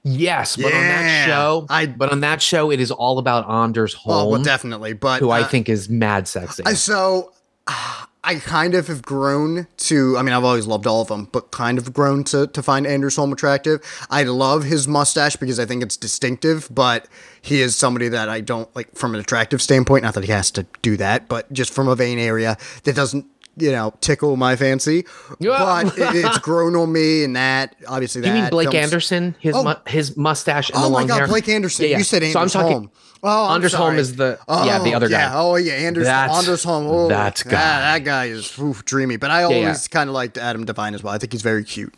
Yes, but yeah, on that show, I, but on that show, it is all about Anders Holm. Oh, well, definitely, but who uh, I think is mad sexy. I, so. Uh, I kind of have grown to, I mean, I've always loved all of them, but kind of grown to, to find Anders Holm attractive. I love his mustache because I think it's distinctive, but he is somebody that I don't, like, from an attractive standpoint, not that he has to do that, but just from a vein area that doesn't, you know, tickle my fancy. Yeah. But it, it's grown on me and that, obviously that. You mean Blake films. Anderson? His oh. mu- his mustache and oh the long God, hair? Oh my God, Blake Anderson. Yeah, yeah. You said Anders so I'm Holm. Talking- Oh, I'm Anders sorry. Holm is the oh, yeah the other guy. Yeah. Oh yeah, Anders that's, Anders Holm. Oh, that guy. That, that guy is oof, dreamy. But I always yeah, yeah. kind of liked Adam Devine as well. I think he's very cute.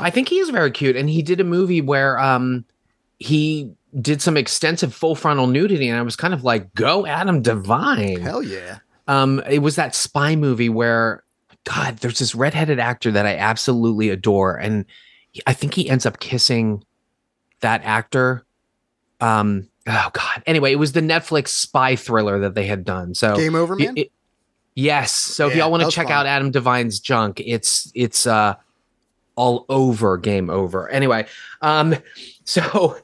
I think he is very cute, and he did a movie where um he did some extensive full frontal nudity, and I was kind of like, go Adam Devine. Hell yeah. Um, it was that spy movie where, God, there's this redheaded actor that I absolutely adore, and he, I think he ends up kissing that actor. Um. Oh, God. Anyway, it was the Netflix spy thriller that they had done. So Game Over Man? It, it, yes. So yeah, if y'all want to check fun. out Adam Devine's junk, it's it's uh, all over Game Over. Anyway, um, so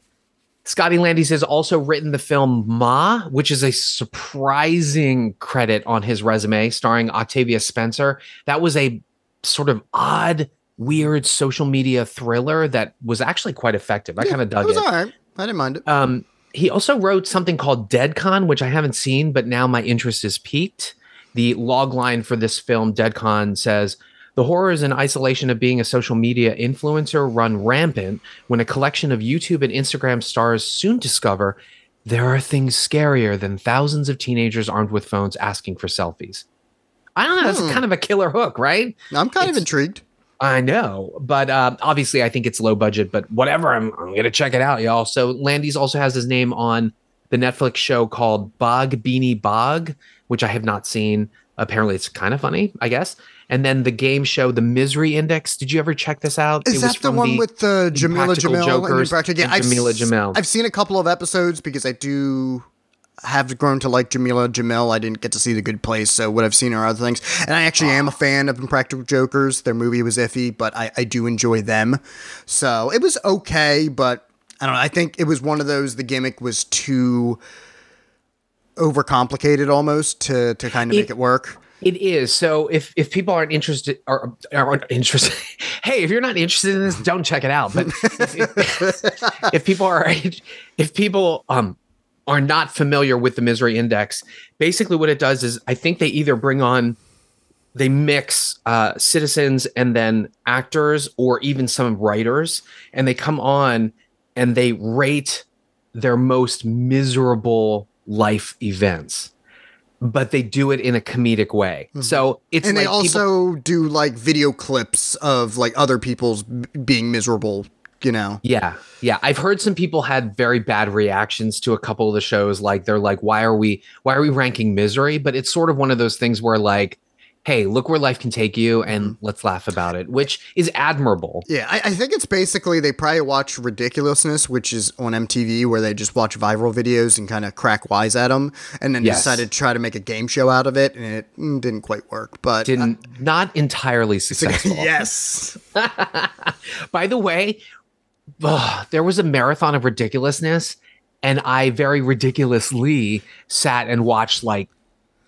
Scotty Landes has also written the film Ma, which is a surprising credit on his resume, starring Octavia Spencer. That was a sort of odd, weird social media thriller that was actually quite effective. I yeah, kind of dug it. Was it was all right. I didn't mind it. Um, He also wrote something called DeadCon, which I haven't seen, but now my interest is piqued. The logline for this film, DeadCon, says, "The horrors and isolation of being a social media influencer run rampant when a collection of YouTube and Instagram stars soon discover there are things scarier than thousands of teenagers armed with phones asking for selfies." I don't know. That's hmm. kind of a killer hook, right? I'm kind it's, of intrigued. I know, but uh, obviously I think it's low budget, but whatever, I'm, I'm going to check it out, y'all. So Landes also has his name on the Netflix show called Bog Beanie Bog, which I have not seen. Apparently it's kind of funny, I guess. And then the game show, The Misery Index. Did you ever check this out? Is it that the one the with the Jameela Jamil and Impractical Jokers? Jameela Jamil. I've seen a couple of episodes because I do have grown to like Jameela Jamil. I didn't get to see The Good Place, so what I've seen are other things. And I actually am a fan of Impractical Jokers. Their movie was iffy, but I, I do enjoy them. So it was okay, but I don't know. I think it was one of those, the gimmick was too overcomplicated almost to, to kind of it, make it work. It is. So if, if people aren't interested or aren't interested, hey, if you're not interested in this, don't check it out. But if, if, if people are, if people, um, are not familiar with The Misery Index, basically what it does is I think they either bring on, they mix uh, citizens and then actors or even some writers, and they come on and they rate their most miserable life events, but they do it in a comedic way. Mm-hmm. So it's and like they also people- do like video clips of like other people's b- being miserable. You know, yeah, yeah. I've heard some people had very bad reactions to a couple of the shows. Like they're like, "Why are we? Why are we ranking misery?" But it's sort of one of those things where like hey, look where life can take you and let's laugh about it, which is admirable. Yeah, I, I think it's basically they probably watch Ridiculousness, which is on M T V, where they just watch viral videos and kind of crack wise at them, and then yes. decided to try to make a game show out of it, and it mm, didn't quite work. But didn't uh, not entirely successful. Yes. By the way, ugh, there was a marathon of Ridiculousness, and I very ridiculously sat and watched like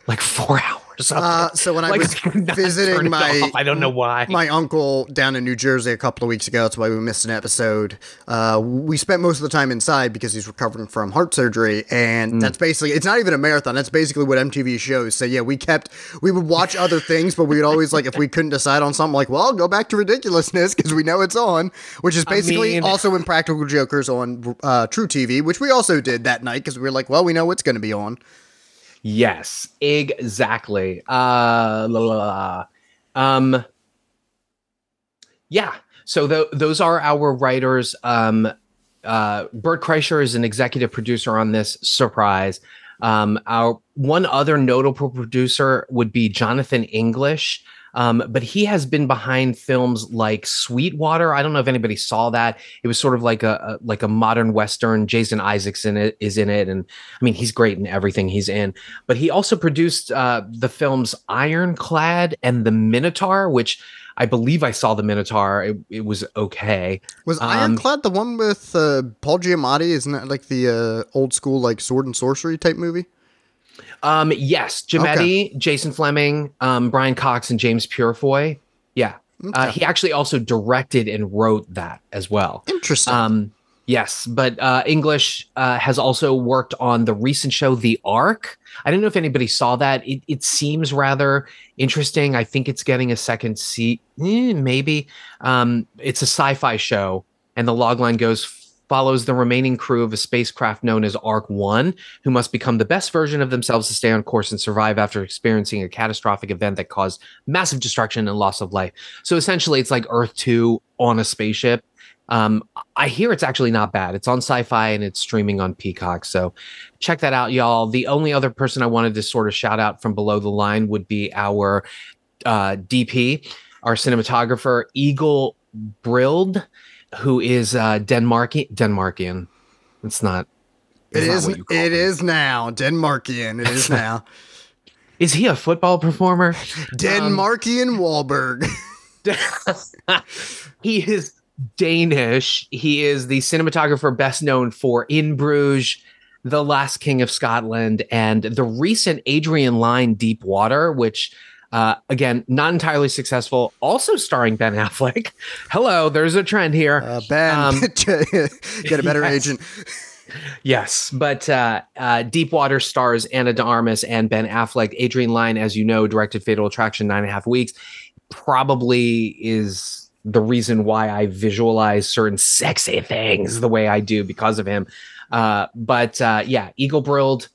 like four hours. Uh, so when I like, was visiting my, off. I don't know why, my uncle down in New Jersey a couple of weeks ago, that's why we missed an episode. Uh, we spent most of the time inside because he's recovering from heart surgery, and mm. that's basically, it's not even a marathon. That's basically what M T V shows. So yeah, we kept, we would watch other things, but we would always like, if we couldn't decide on something, like, well, I'll go back to Ridiculousness because we know it's on, which is basically I mean, also Impractical Jokers on uh, True T V, which we also did that night because we were like, well, we know it's going to be on. Yes, exactly. Uh, la, la, la. Um, yeah. So th- those are our writers. Um, uh, Bert Kreischer is an executive producer on this. Surprise. Um, our one other notable producer would be Jonathan English. Um, but he has been behind films like Sweetwater. I don't know if anybody saw that. It was sort of like a, a like a modern Western. Jason Isaacson is in it. And I mean, he's great in everything he's in. But he also produced uh, the films Ironclad and The Minotaur, which I believe I saw The Minotaur. It, it was okay. Was um, Ironclad the one with uh, Paul Giamatti? Isn't that like the uh, old school like sword and sorcery type movie? Um, yes, Giamatti, okay. Jason Fleming, um, Brian Cox, and James Purefoy. Yeah. Okay. Uh, he actually also directed and wrote that as well. Interesting. Um, yes, but uh, English uh, has also worked on the recent show, The Ark. I don't know if anybody saw that. It, it seems rather interesting. I think it's getting a second seat, eh, maybe. Um, it's a sci-fi show, and the logline goes, follows the remaining crew of a spacecraft known as Ark one, who must become the best version of themselves to stay on course and survive after experiencing a catastrophic event that caused massive destruction and loss of life. So essentially, it's like Earth two on a spaceship. Um, I hear it's actually not bad. It's on Sci-Fi and it's streaming on Peacock. So check that out, y'all. The only other person I wanted to sort of shout out from below the line would be our uh, D P, our cinematographer, Eigil Bryld, who is uh, Denmarki- Denmarkian. It's not. It's it not is. It him. is now Denmarkian. It is now. Is he a football performer? Denmarkian um, Wahlberg. He is Danish. He is the cinematographer best known for In Bruges, The Last King of Scotland, and the recent Adrian Lyne Deep Water, which Uh, again, not entirely successful. Also starring Ben Affleck. Hello, there's a trend here. Uh, Ben, um, get a better yes. agent. Yes, but uh, uh, Deepwater stars Ana de Armas and Ben Affleck. Adrian Lyne, as you know, directed Fatal Attraction nine and a half weeks. Probably is the reason why I visualize certain sexy things the way I do because of him. Uh, but uh, yeah, Eigil Bryld.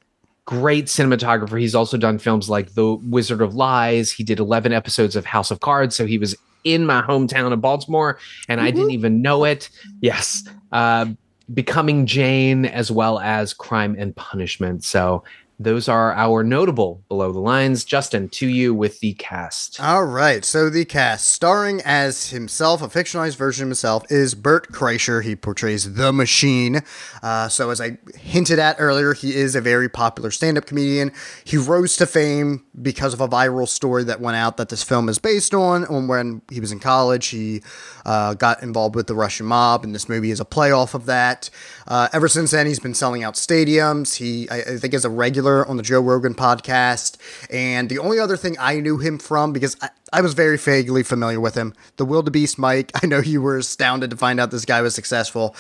Great cinematographer. He's also done films like The Wizard of Lies. He did eleven episodes of House of Cards. So he was in my hometown of Baltimore, and mm-hmm. I didn't even know it. Yes. Uh, Becoming Jane, as well as Crime and Punishment. So those are our notable below the lines. Justin, to you with the cast. All right. So the cast, starring as himself, a fictionalized version of himself, is Bert Kreischer. He portrays The Machine. Uh, so as I hinted at earlier, he is a very popular stand-up comedian. He rose to fame because of a viral story that went out that this film is based on. When he was in college, he uh, got involved with the Russian mob, and this movie is a playoff of that. Uh, ever since then, he's been selling out stadiums. He, I, I think, is a regular on the Joe Rogan podcast, and the only other thing I knew him from, because I, I was very vaguely familiar with him, the Wildebeest Mike. I know you were astounded to find out this guy was successful.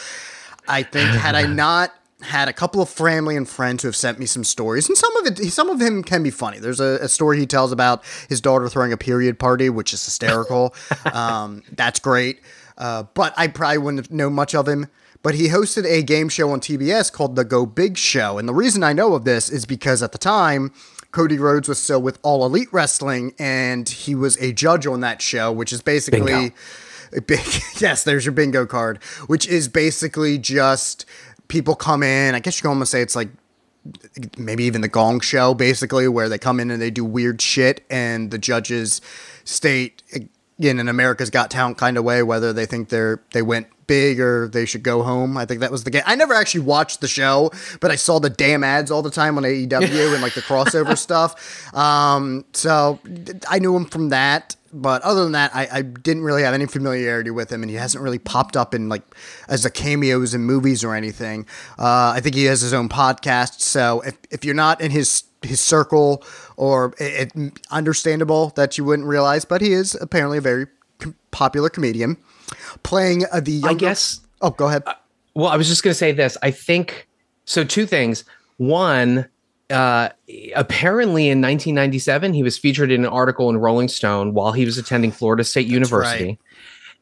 I think had I not had a couple of family and friends who have sent me some stories, and some of it, some of him can be funny. There's a, a story he tells about his daughter throwing a period party, which is hysterical. um, that's great. Uh, but I probably wouldn't know much of him. But he hosted a game show on T B S called The Go Big Show. And the reason I know of this is because at the time, Cody Rhodes was still with All Elite Wrestling, and he was a judge on that show, which is basically... Big, yes, there's your bingo card, which is basically just people come in. I guess you can almost say it's like maybe even the Gong Show, basically, where they come in and they do weird shit and the judges state in an America's Got Talent kind of way whether they think they're they went big or they should go home. I think that was the game. I never actually watched the show, but I saw the damn ads all the time on A E W and like the crossover stuff. Um, so I knew him from that. But other than that, I, I didn't really have any familiarity with him, and he hasn't really popped up in like as a cameos in movies or anything. Uh, I think he has his own podcast, so if if you're not in his his circle, or it, it, understandable that you wouldn't realize, but he is apparently a very com- popular comedian playing uh, the. Younger- I guess. Oh, go ahead. Uh, well, I was just going to say this. I think so. Two things. One. Uh, apparently in nineteen ninety-seven, he was featured in an article in Rolling Stone while he was attending Florida State That's University. Right.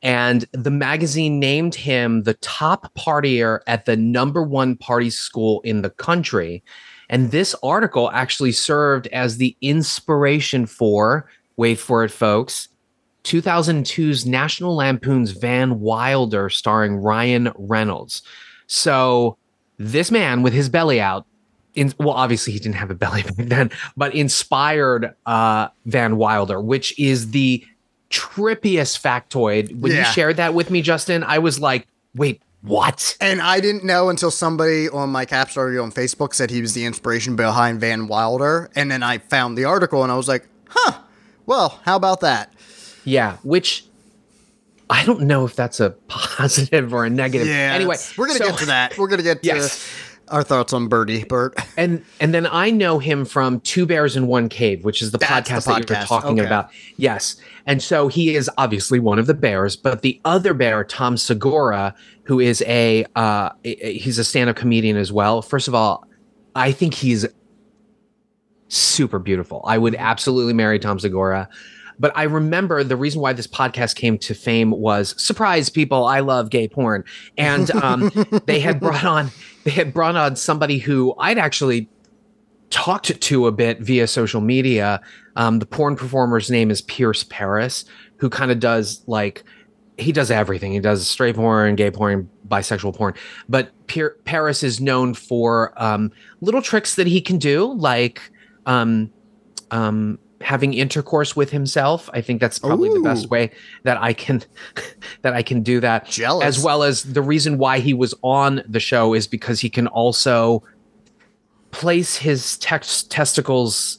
And the magazine named him the top partier at the number one party school in the country. And this article actually served as the inspiration for, wait for it, folks, two thousand two's National Lampoon's Van Wilder starring Ryan Reynolds. So this man with his belly out, In, well, obviously he didn't have a belly back then, but inspired uh, Van Wilder, which is the trippiest factoid. When yeah. you shared that with me, Justin, I was like, wait, what? And I didn't know until somebody on my Capstar review on Facebook said he was the inspiration behind Van Wilder. And then I found the article and I was like, huh, well, how about that? Yeah, which I don't know if that's a positive or a negative. Yeah, anyway, we're going to so, get to that. We're going to get to yes. our thoughts on Bertie, Bert. And and then I know him from Two Bears in One Cave, which is the That's podcast the that podcast. you were talking okay. about. Yes. And so he is obviously one of the bears, but the other bear, Tom Segura, who is a, uh, he's a stand-up comedian as well. First of all, I think he's super beautiful. I would absolutely marry Tom Segura. But I remember the reason why this podcast came to fame was, surprise people, I love gay porn. And um, they had brought on they had brought on somebody who I'd actually talked to a bit via social media. Um, the porn performer's name is Pierce Paris, who kind of does like, he does everything. He does straight porn, gay porn, bisexual porn. But Pier- Paris is known for um, little tricks that he can do, like um, um, having intercourse with himself. I think that's probably Ooh. the best way that I can that I can do that. Jealous. As well as the reason why he was on the show is because he can also place his tex- testicles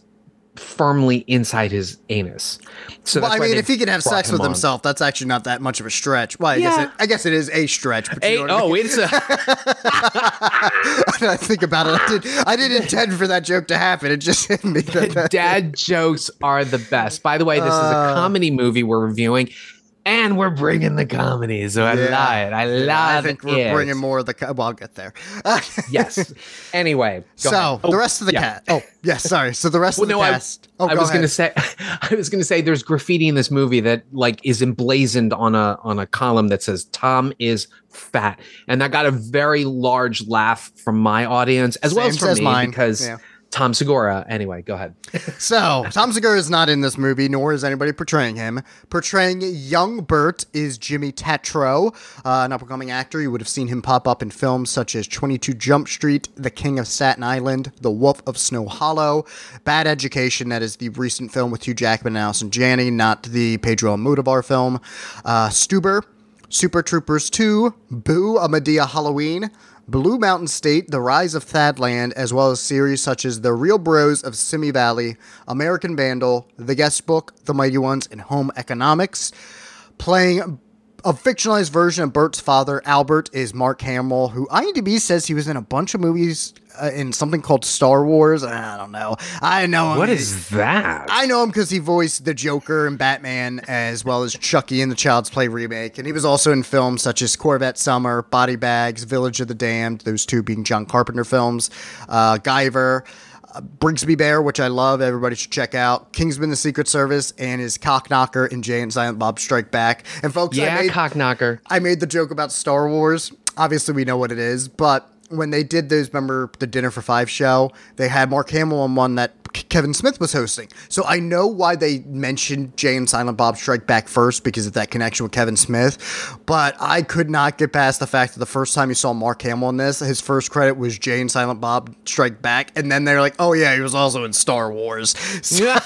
firmly inside his anus. So well, that's I mean, if he can have sex him with on. himself, that's actually not that much of a stretch. Well, I, yeah. guess, it, I guess it is a stretch. But you a- know what oh, I mean? It's a... I think about it. I, did, I didn't intend for that joke to happen. It just hit me. Dad jokes are the best. By the way, this uh, is a comedy movie we're reviewing, and we're bringing the comedy. So I yeah. love it. I love yeah, I think it. We're bringing more of the... Co- well, I'll get there. yes. Anyway. Go so oh, the rest of the yeah. cast. Oh, yeah. Sorry. So the rest well, of the no, cast. I, oh, I go was going to say. I was going to say there's graffiti in this movie that like is emblazoned on a on a column that says Tom is fat, and that got a very large laugh from my audience as Same well as from as me mine. because. Yeah. Tom Segura. Anyway, go ahead. So, Tom Segura is not in this movie, nor is anybody portraying him. Portraying young Bert is Jimmy Tatro, uh, an up-and-coming actor. You would have seen him pop up in films such as twenty-two Jump Street, The King of Staten Island, The Wolf of Snow Hollow, Bad Education, that is the recent film with Hugh Jackman and Allison Janney, not the Pedro Almodovar film, uh, Stuber, Super Troopers two, Boo, A Medea Halloween, Blue Mountain State, The Rise of Thadland, as well as series such as The Real Bros of Simi Valley, American Vandal, The Guest Book, The Mighty Ones, and Home Economics. Playing a fictionalized version of Bert's father, Albert, is Mark Hamill, who I M D B says he was in a bunch of movies uh, in something called Star Wars. I don't know. I know him. What is that? I know him because he voiced the Joker and Batman, as well as Chucky in the Child's Play remake. And he was also in films such as Corvette Summer, Body Bags, Village of the Damned, those two being John Carpenter films, uh, Guyver, Uh, Brigsby Bear, which I love, everybody should check out, Kingsman the Secret Service, and his Cockknocker in Jay and Silent Bob Strike Back. And folks, yeah, I made, Cockknocker. I made the joke about Star Wars. Obviously, we know what it is, but when they did those, remember the Dinner for Five show, they had Mark Hamill on one that Kevin Smith was hosting. So I know why they mentioned Jay and Silent Bob Strike Back first, because of that connection with Kevin Smith. But I could not get past the fact that the first time you saw Mark Hamill on this, his first credit was Jay and Silent Bob Strike Back. And then they're like, oh yeah, he was also in Star Wars. So, yeah.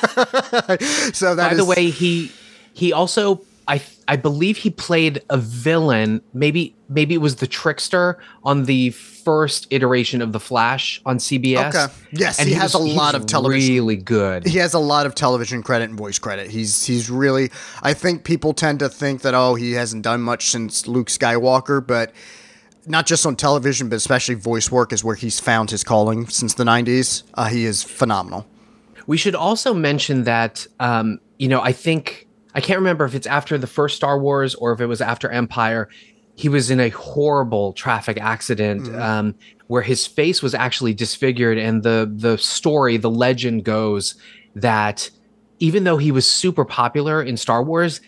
so that By is- the way, he he also... I I believe he played a villain. Maybe maybe it was the Trickster on the first iteration of The Flash on C B S. Okay. Yes, and he, he has was, a lot of television. Really good. He has a lot of television credit and voice credit. He's he's really. I think people tend to think that oh he hasn't done much since Luke Skywalker, but not just on television, but especially voice work is where he's found his calling since the nineties. Uh, he is phenomenal. We should also mention that um, you know I think. I can't remember if it's after the first Star Wars or if it was after Empire. He was in a horrible traffic accident mm-hmm. um, where his face was actually disfigured. And the the story, the legend goes that even though he was super popular in Star Wars,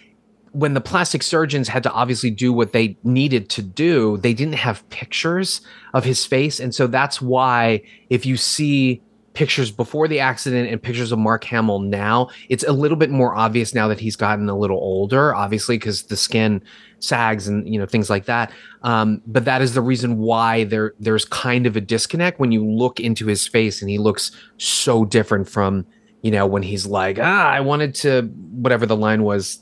when the plastic surgeons had to obviously do what they needed to do, they didn't have pictures of his face. And so that's why if you see pictures before the accident and pictures of Mark Hamill now, it's a little bit more obvious now that he's gotten a little older, obviously, because the skin sags and, you know, things like that. Um, but that is the reason why there there's kind of a disconnect when you look into his face and he looks so different from, you know, when he's like, ah, I wanted to, whatever the line was,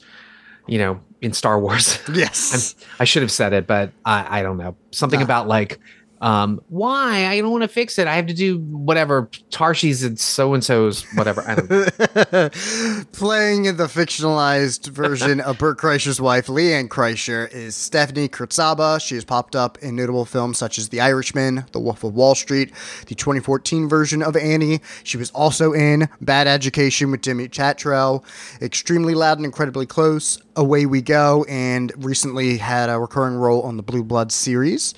you know, in Star Wars. Yes. I'm, I should have said it, but I, I don't know. Something uh. about like, Um, why? I don't want to fix it. I have to do whatever. Tarshi's and so-and-so's, whatever. I don't know. Playing in the fictionalized version of Bert Kreischer's wife, Leanne Kreischer, is Stephanie Kurtzaba. She has popped up in notable films such as The Irishman, The Wolf of Wall Street, the twenty fourteen version of Annie. She was also in Bad Education with Jimmy Tatro, Extremely Loud and Incredibly Close, Away We Go, and recently had a recurring role on the Blue Blood series.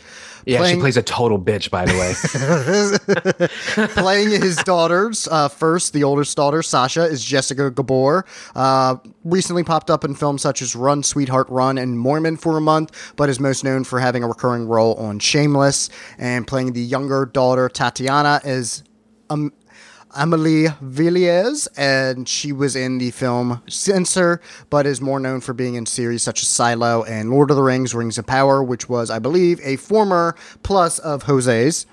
Yeah, playing, she plays a total bitch, by the way. Playing his daughters, uh, first, the oldest daughter, Sasha, is Jessica Gabor. Uh, recently popped up in films such as Run, Sweetheart, Run, and Mormon for a month, but is most known for having a recurring role on Shameless. And playing the younger daughter, Tatiana, is um, Amelie Villiers, and she was in the film Censor, but is more known for being in series such as Silo and Lord of the Rings, Rings of Power, which was, I believe, a former plus of Jose's.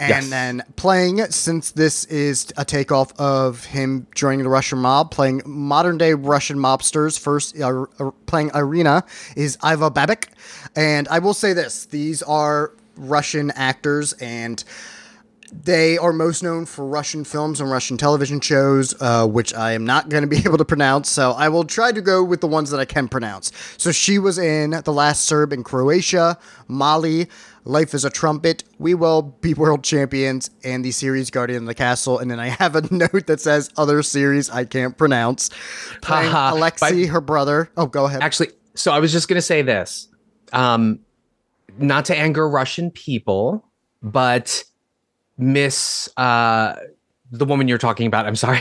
And yes. Then playing, since this is a takeoff of him joining the Russian mob, playing modern-day Russian mobsters, first uh, uh, playing Irina, is Iva Babić. And I will say this, these are Russian actors, and they are most known for Russian films and Russian television shows, uh, which I am not going to be able to pronounce, so I will try to go with the ones that I can pronounce. So she was in The Last Serb in Croatia, Mali, Life is a Trumpet, We Will Be World Champions, and the series Guardian of the Castle. And then I have a note that says other series I can't pronounce. Playing uh-huh. Alexei, By- her brother. Oh, go ahead. Actually, so I was just going to say this. Um, not to anger Russian people, but... Miss, uh, the woman you're talking about, I'm sorry.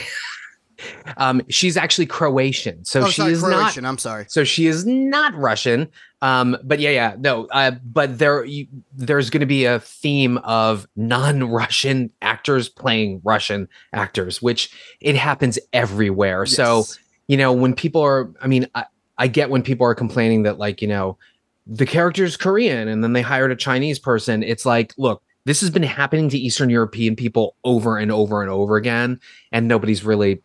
um, she's actually Croatian. So oh, she sorry, is Croatian, not, I'm sorry. So she is not Russian. Um, but yeah, yeah, no. Uh, but there, you, there's going to be a theme of non-Russian actors playing Russian actors, which it happens everywhere. Yes. So, you know, when people are, I mean, I, I get when people are complaining that like, you know, the character's Korean and then they hired a Chinese person. It's like, look, this has been happening to Eastern European people over and over and over again, and nobody's really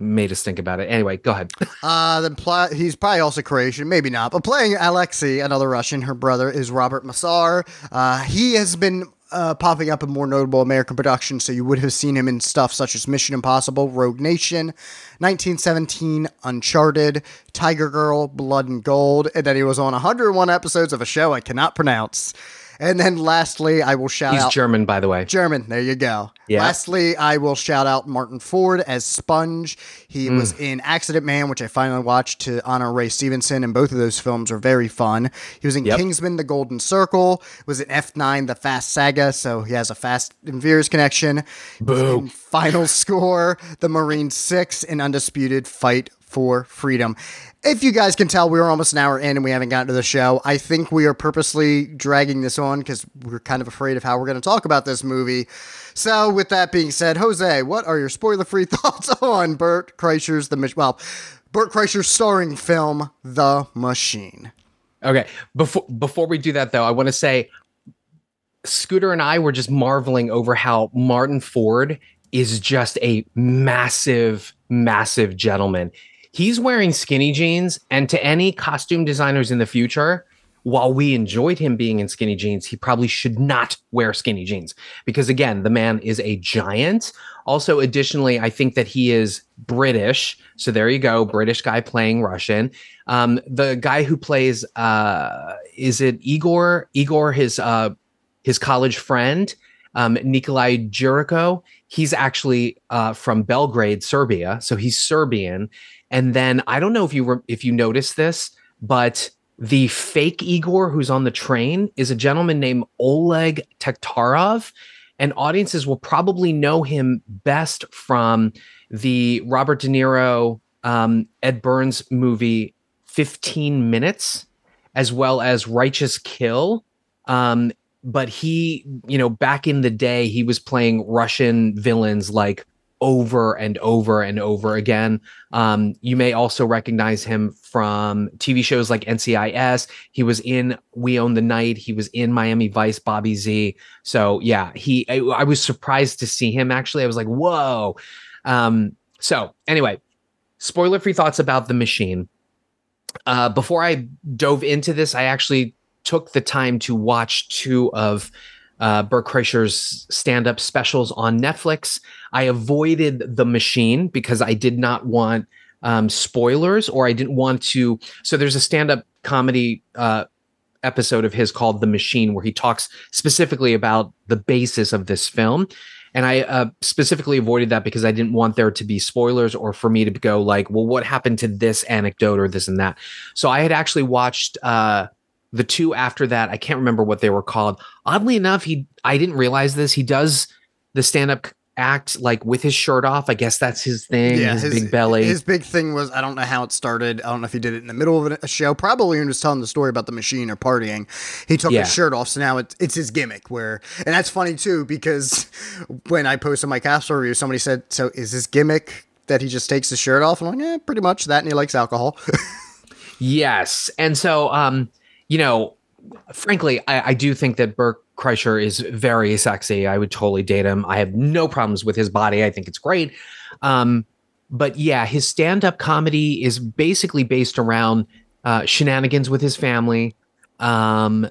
made us think about it. Anyway, go ahead. uh, the pl- he's probably also Croatian, maybe not, but playing Alexei, another Russian, her brother, is Robert Masar. Uh, he has been uh, popping up in more notable American productions, so you would have seen him in stuff such as Mission Impossible, Rogue Nation, nineteen seventeen, Uncharted, Tiger Girl, Blood and Gold, and then he was on one hundred one episodes of a show I cannot pronounce. And then lastly, I will shout He's out... He's German, by the way. German, there you go. Yeah. Lastly, I will shout out Martin Ford as Sponge. He mm. was in Accident Man, which I finally watched to honor Ray Stevenson, and both of those films are very fun. He was in yep. Kingsman, The Golden Circle, was in F nine, The Fast Saga, so he has a Fast and Furious connection. Boo. Final Score, The Marine Six, and Undisputed Fight for freedom. If you guys can tell, we were almost an hour in and we haven't gotten to the show. I think we are purposely dragging this on because we're kind of afraid of how we're going to talk about this movie. So with that being said, Jose, what are your spoiler-free thoughts on Bert Kreischer's The Machine? Well, Bert Kreischer's starring film, The Machine. Okay. Before, before we do that, though, I want to say Scooter and I were just marveling over how Martin Ford is just a massive, massive gentleman. He's wearing skinny jeans, and to any costume designers in the future, while we enjoyed him being in skinny jeans, he probably should not wear skinny jeans because, again, the man is a giant. Also, additionally, I think that he is British. So there you go. British guy playing Russian. Um, the guy who plays, uh, is it Igor? Igor, his uh, his college friend, um, Nikolai Jericho. He's actually uh, from Belgrade, Serbia. So he's Serbian. And then I don't know if you were, if you noticed this, but the fake Igor who's on the train is a gentleman named Oleg Taktarov, and audiences will probably know him best from the Robert De Niro, um, Ed Burns movie fifteen minutes, as well as Righteous Kill. Um, but he, you know, back in the day, he was playing Russian villains like over and over and over again. Um, you may also recognize him from T V shows like N C I S. He was in We Own the Night. He was in Miami Vice, Bobby Z. So yeah, he, I, I was surprised to see him actually. I was like, whoa. Um, so anyway, spoiler-free thoughts about The Machine. Uh, before I dove into this, I actually took the time to watch two of Uh, Bert Kreischer's stand-up specials on Netflix. I avoided The Machine because I did not want um, spoilers, or I didn't want to. So there's a stand-up comedy uh, episode of his called The Machine where he talks specifically about the basis of this film. And I uh, specifically avoided that because I didn't want there to be spoilers or for me to go like, well, what happened to this anecdote or this and that. So I had actually watched uh, the two after that. I can't remember what they were called. Oddly enough, he I didn't realize this. He does the stand-up act like with his shirt off. I guess that's his thing, yeah, his, his big belly. His big thing was, I don't know how it started. I don't know if he did it in the middle of a show. Probably when he was telling the story about the machine or partying, he took yeah. his shirt off. So now it, it's his gimmick. Where And that's funny, too, because when I posted my capsule review, somebody said, so is his gimmick that he just takes his shirt off? And I'm like, yeah, pretty much that. And he likes alcohol. Yes. And so... um. You know, frankly, I, I do think that Bert Kreischer is very sexy. I would totally date him. I have no problems with his body. I think it's great. Um, but yeah, his stand-up comedy is basically based around uh, shenanigans with his family, um,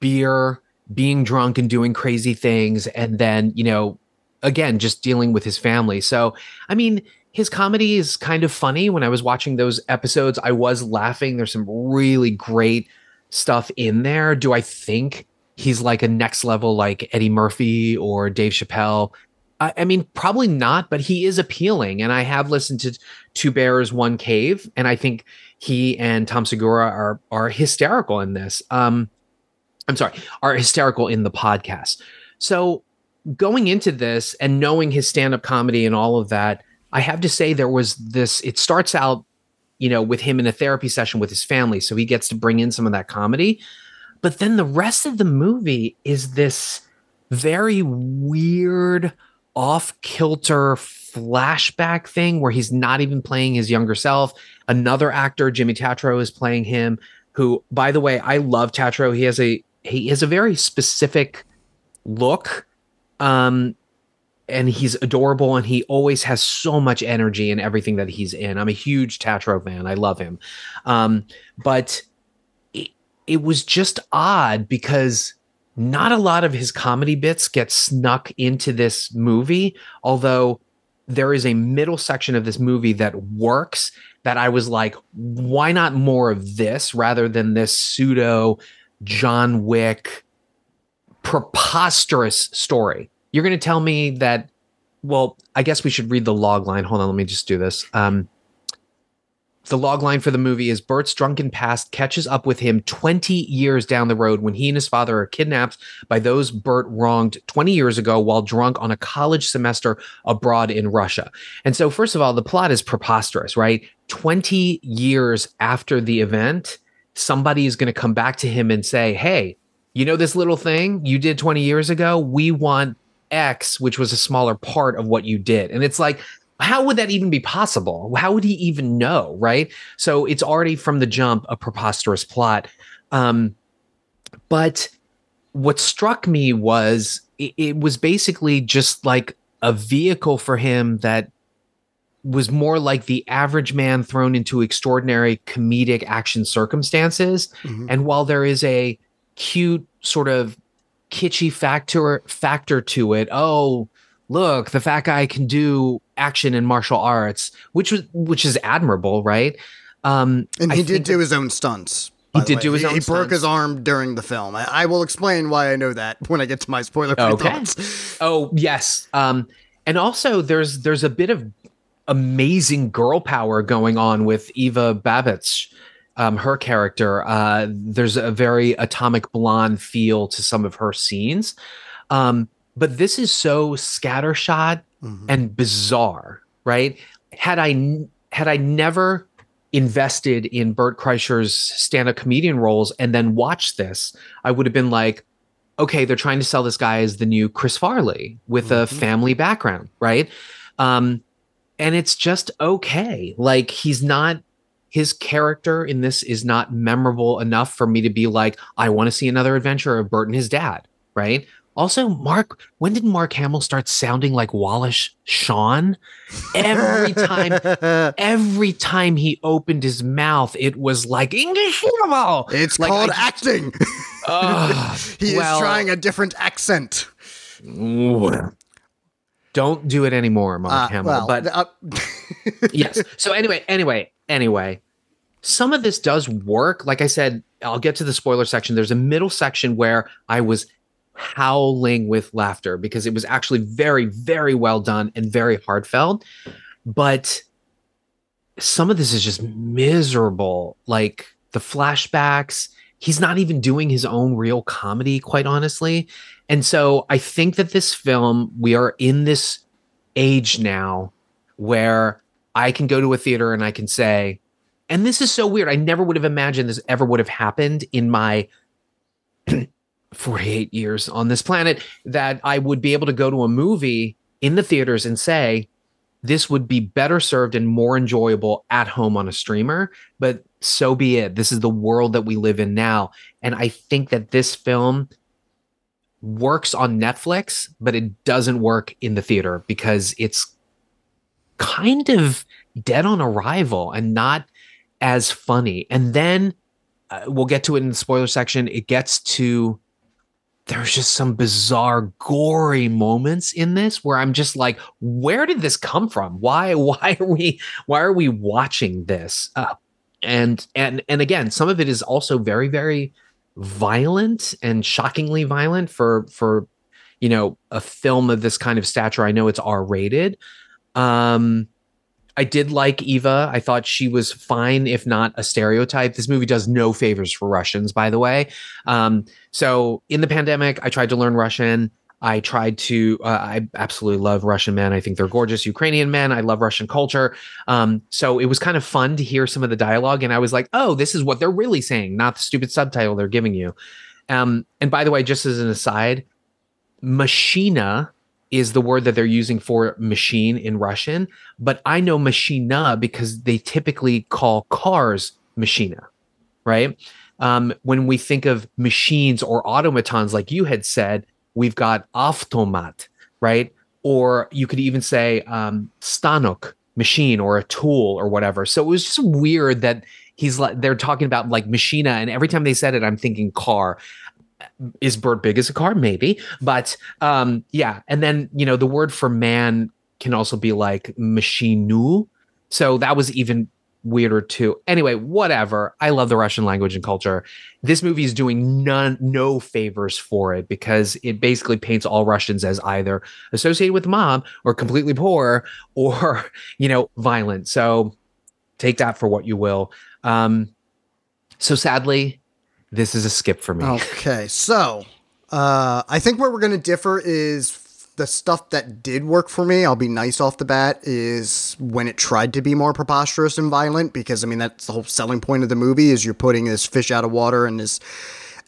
beer, being drunk and doing crazy things. And then, you know, again, just dealing with his family. So, I mean... his comedy is kind of funny. When I was watching those episodes, I was laughing. There's some really great stuff in there. Do I think he's like a next level, like Eddie Murphy or Dave Chappelle? I, I mean, probably not, but he is appealing. And I have listened to Two Bears, One Cave, and I think he and Tom Segura are are hysterical in this. Um, I'm sorry, are hysterical in the podcast. So going into this and knowing his stand-up comedy and all of that, I have to say there was this, it starts out, you know, with him in a therapy session with his family. So he gets to bring in some of that comedy, but then the rest of the movie is this very weird off-kilter flashback thing where he's not even playing his younger self. Another actor, Jimmy Tatro, is playing him, who, by the way, I love Tatro. He has a, he has a very specific look, um, and he's adorable, and he always has so much energy in everything that he's in. I'm a huge Tatro fan. I love him. Um, but it, it was just odd because not a lot of his comedy bits get snuck into this movie, although there is a middle section of this movie that works that I was like, why not more of this rather than this pseudo John Wick preposterous story? You're going to tell me that, well, I guess we should read the log line. Hold on, let me just do this. Um, the log line for the movie is Bert's drunken past catches up with him twenty years down the road when he and his father are kidnapped by those Bert wronged twenty years ago while drunk on a college semester abroad in Russia. And so, first of all, the plot is preposterous, right? twenty years after the event, somebody is going to come back to him and say, hey, you know, this little thing you did twenty years ago, we want X, which was a smaller part of what you did. And it's like, how would that even be possible? How would he even know? Right. So it's already from the jump a preposterous plot. Um, but what struck me was it, it was basically just like a vehicle for him that was more like the average man thrown into extraordinary comedic action circumstances. Mm-hmm. And while there is a cute sort of kitschy factor factor to it, oh, look, the fat guy can do action and martial arts, which was which is admirable, right? Um, and he I did do that, his own stunts. He did way. do his he, own. He stunts. broke his arm during the film. I, I will explain why I know that when I get to my spoiler. Okay. Thoughts. Oh yes, um, and also there's there's a bit of amazing girl power going on with Iva Babić, um, her character. Uh, there's a very Atomic Blonde feel to some of her scenes, um, but this is so scattershot mm-hmm. and bizarre, right? Had I had I never invested in Bert Kreischer's stand-up comedian roles and then watched this, I would have been like, okay, they're trying to sell this guy as the new Chris Farley with mm-hmm. a family background, right? Um, And it's just okay. Like, he's not, his character in this is not memorable enough for me to be like, I want to see another adventure of Bert and his dad, right? Also, Mark, when did Mark Hamill start sounding like Wallace Shawn? Every time, every time he opened his mouth, it was like English football. It's like, called I, acting. Uh, he well, is trying a different accent. Ooh. Don't do it anymore, Mark uh, Hamill. Well, but uh, yes. So anyway, anyway, anyway, some of this does work. Like I said, I'll get to the spoiler section. There's a middle section where I was howling with laughter because it was actually very, very well done and very heartfelt. But some of this is just miserable. Like the flashbacks, he's not even doing his own real comedy, quite honestly. And so I think that this film, we are in this age now where I can go to a theater and I can say, and this is so weird, I never would have imagined this ever would have happened in my forty-eight years on this planet, that I would be able to go to a movie in the theaters and say, this would be better served and more enjoyable at home on a streamer. But so be it. This is the world that we live in now. And I think that this film works on Netflix, but it doesn't work in the theater because it's kind of dead on arrival and not as funny. And then uh, we'll get to it in the spoiler section. It gets to, there's just some bizarre, gory moments in this where I'm just like, where did this come from? Why, why are we, why are we watching this? Uh, and, and, and again, some of it is also very, very violent and shockingly violent for, for, you know, a film of this kind of stature. I know it's R rated. Um, I did like Iva. I thought she was fine, if not a stereotype. This movie does no favors for Russians, by the way. Um, so in the pandemic, I tried to learn Russian. I tried to, uh, I absolutely love Russian men. I think they're gorgeous. Ukrainian men. I love Russian culture. Um, so it was kind of fun to hear some of the dialogue. And I was like, oh, this is what they're really saying, not the stupid subtitle they're giving you. Um, and by the way, just as an aside, machina is the word that they're using for machine in Russian. But I know machina because they typically call cars machina, right? Um, when we think of machines or automatons, like you had said, we've got automat, right? Or you could even say um, stanok, machine, or a tool or whatever. So it was just weird that he's like, they're talking about like machina. And every time they said it, I'm thinking car. Is Bert big as a car? Maybe. But um, yeah. And then, you know, the word for man can also be like machinu. So that was even weirder too. Anyway, whatever. I love the Russian language and culture. This movie is doing none, no favors for it because it basically paints all Russians as either associated with the mob or completely poor or, you know, violent. So take that for what you will. Um, so sadly, this is a skip for me. Okay, so uh, I think where we're going to differ is the stuff that did work for me, I'll be nice off the bat, is when it tried to be more preposterous and violent, because, I mean, that's the whole selling point of the movie, is you're putting this fish out of water and this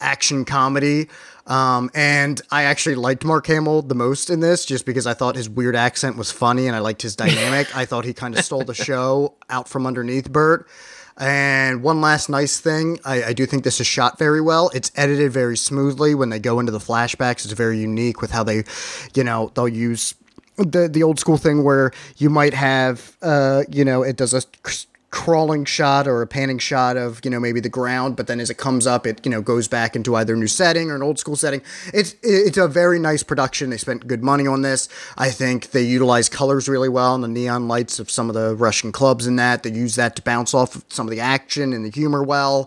action comedy. Um, and I actually liked Mark Hamill the most in this, just because I thought his weird accent was funny and I liked his dynamic. I thought he kind of stole the show out from underneath Bert. And one last nice thing, I, I do think this is shot very well. It's edited very smoothly. When they go into the flashbacks, it's very unique with how they, you know, they'll use the the old school thing where you might have, uh, you know, it does a crawling shot or a panning shot of, you know, maybe the ground, but then as it comes up, it, you know, goes back into either a new setting or an old school setting. It's it's a very nice production. They spent good money on this. I think they utilize colors really well and the neon lights of some of the Russian clubs in that. They use that to bounce off of some of the action and the humor well.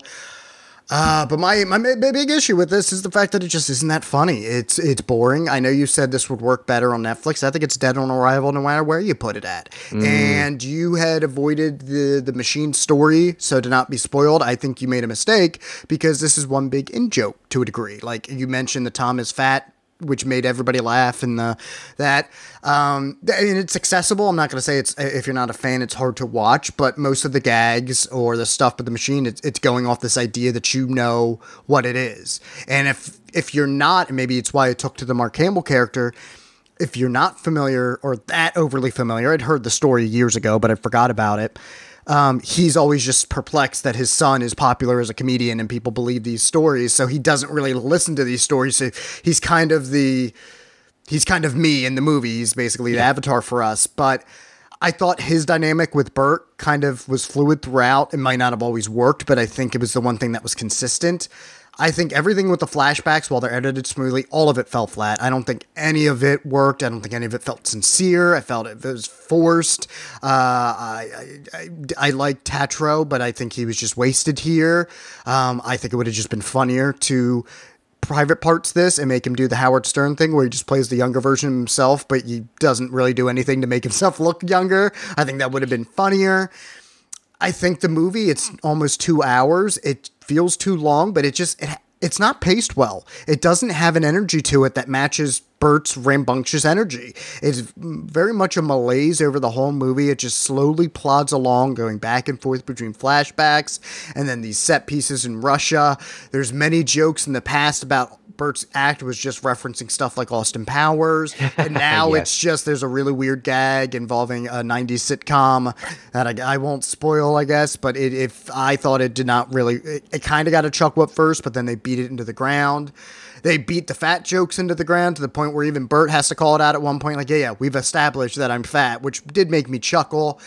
Uh, but my, my big issue with this is the fact that it just isn't that funny. It's it's boring. I know you said this would work better on Netflix. I think it's dead on arrival no matter where you put it at. Mm. And you had avoided the, the machine story, so to not be spoiled, I think you made a mistake, because this is one big in-joke to a degree. Like, you mentioned the Tom is fat, which made everybody laugh, and the that. Um, I mean, it's accessible. I'm not going to say it's, if you're not a fan, it's hard to watch, but most of the gags or the stuff with the machine, it's, it's going off this idea that you know what it is. And if if you're not, and maybe it's why it took to the Mark Hamill character, if you're not familiar or that overly familiar, I'd heard the story years ago, but I forgot about it. Um, he's always just perplexed that his son is popular as a comedian and people believe these stories. So he doesn't really listen to these stories. So he's kind of the, he's kind of me in the movie. He's basically yeah. the avatar for us. But I thought his dynamic with Bert kind of was fluid throughout. It might not have always worked, but I think it was the one thing that was consistent. I think everything with the flashbacks, while they're edited smoothly, all of it fell flat. I don't think any of it worked. I don't think any of it felt sincere. I felt it was forced. Uh, I, I, I like Tatro, but I think he was just wasted here. Um, I think it would have just been funnier to private parts this and make him do the Howard Stern thing where he just plays the younger version of himself, but he doesn't really do anything to make himself look younger. I think that would have been funnier. I think the movie, it's almost two hours. It feels too long, but it just, it, it's not paced well. It doesn't have an energy to it that matches Bert's rambunctious energy. It's very much a malaise over the whole movie. It just slowly plods along, going back and forth between flashbacks and then these set pieces in Russia. There's many jokes in the past about Bert's act was just referencing stuff like Austin Powers, and now yes. It's just, there's a really weird gag involving a nineties sitcom that I, I won't spoil, I guess, but it, if I thought it did not really, it, it kind of got a chuck whoop first, but then they beat it into the ground. They beat the fat jokes into the ground to the point where even Bert has to call it out at one point, like, yeah, yeah, we've established that I'm fat, which did make me chuckle.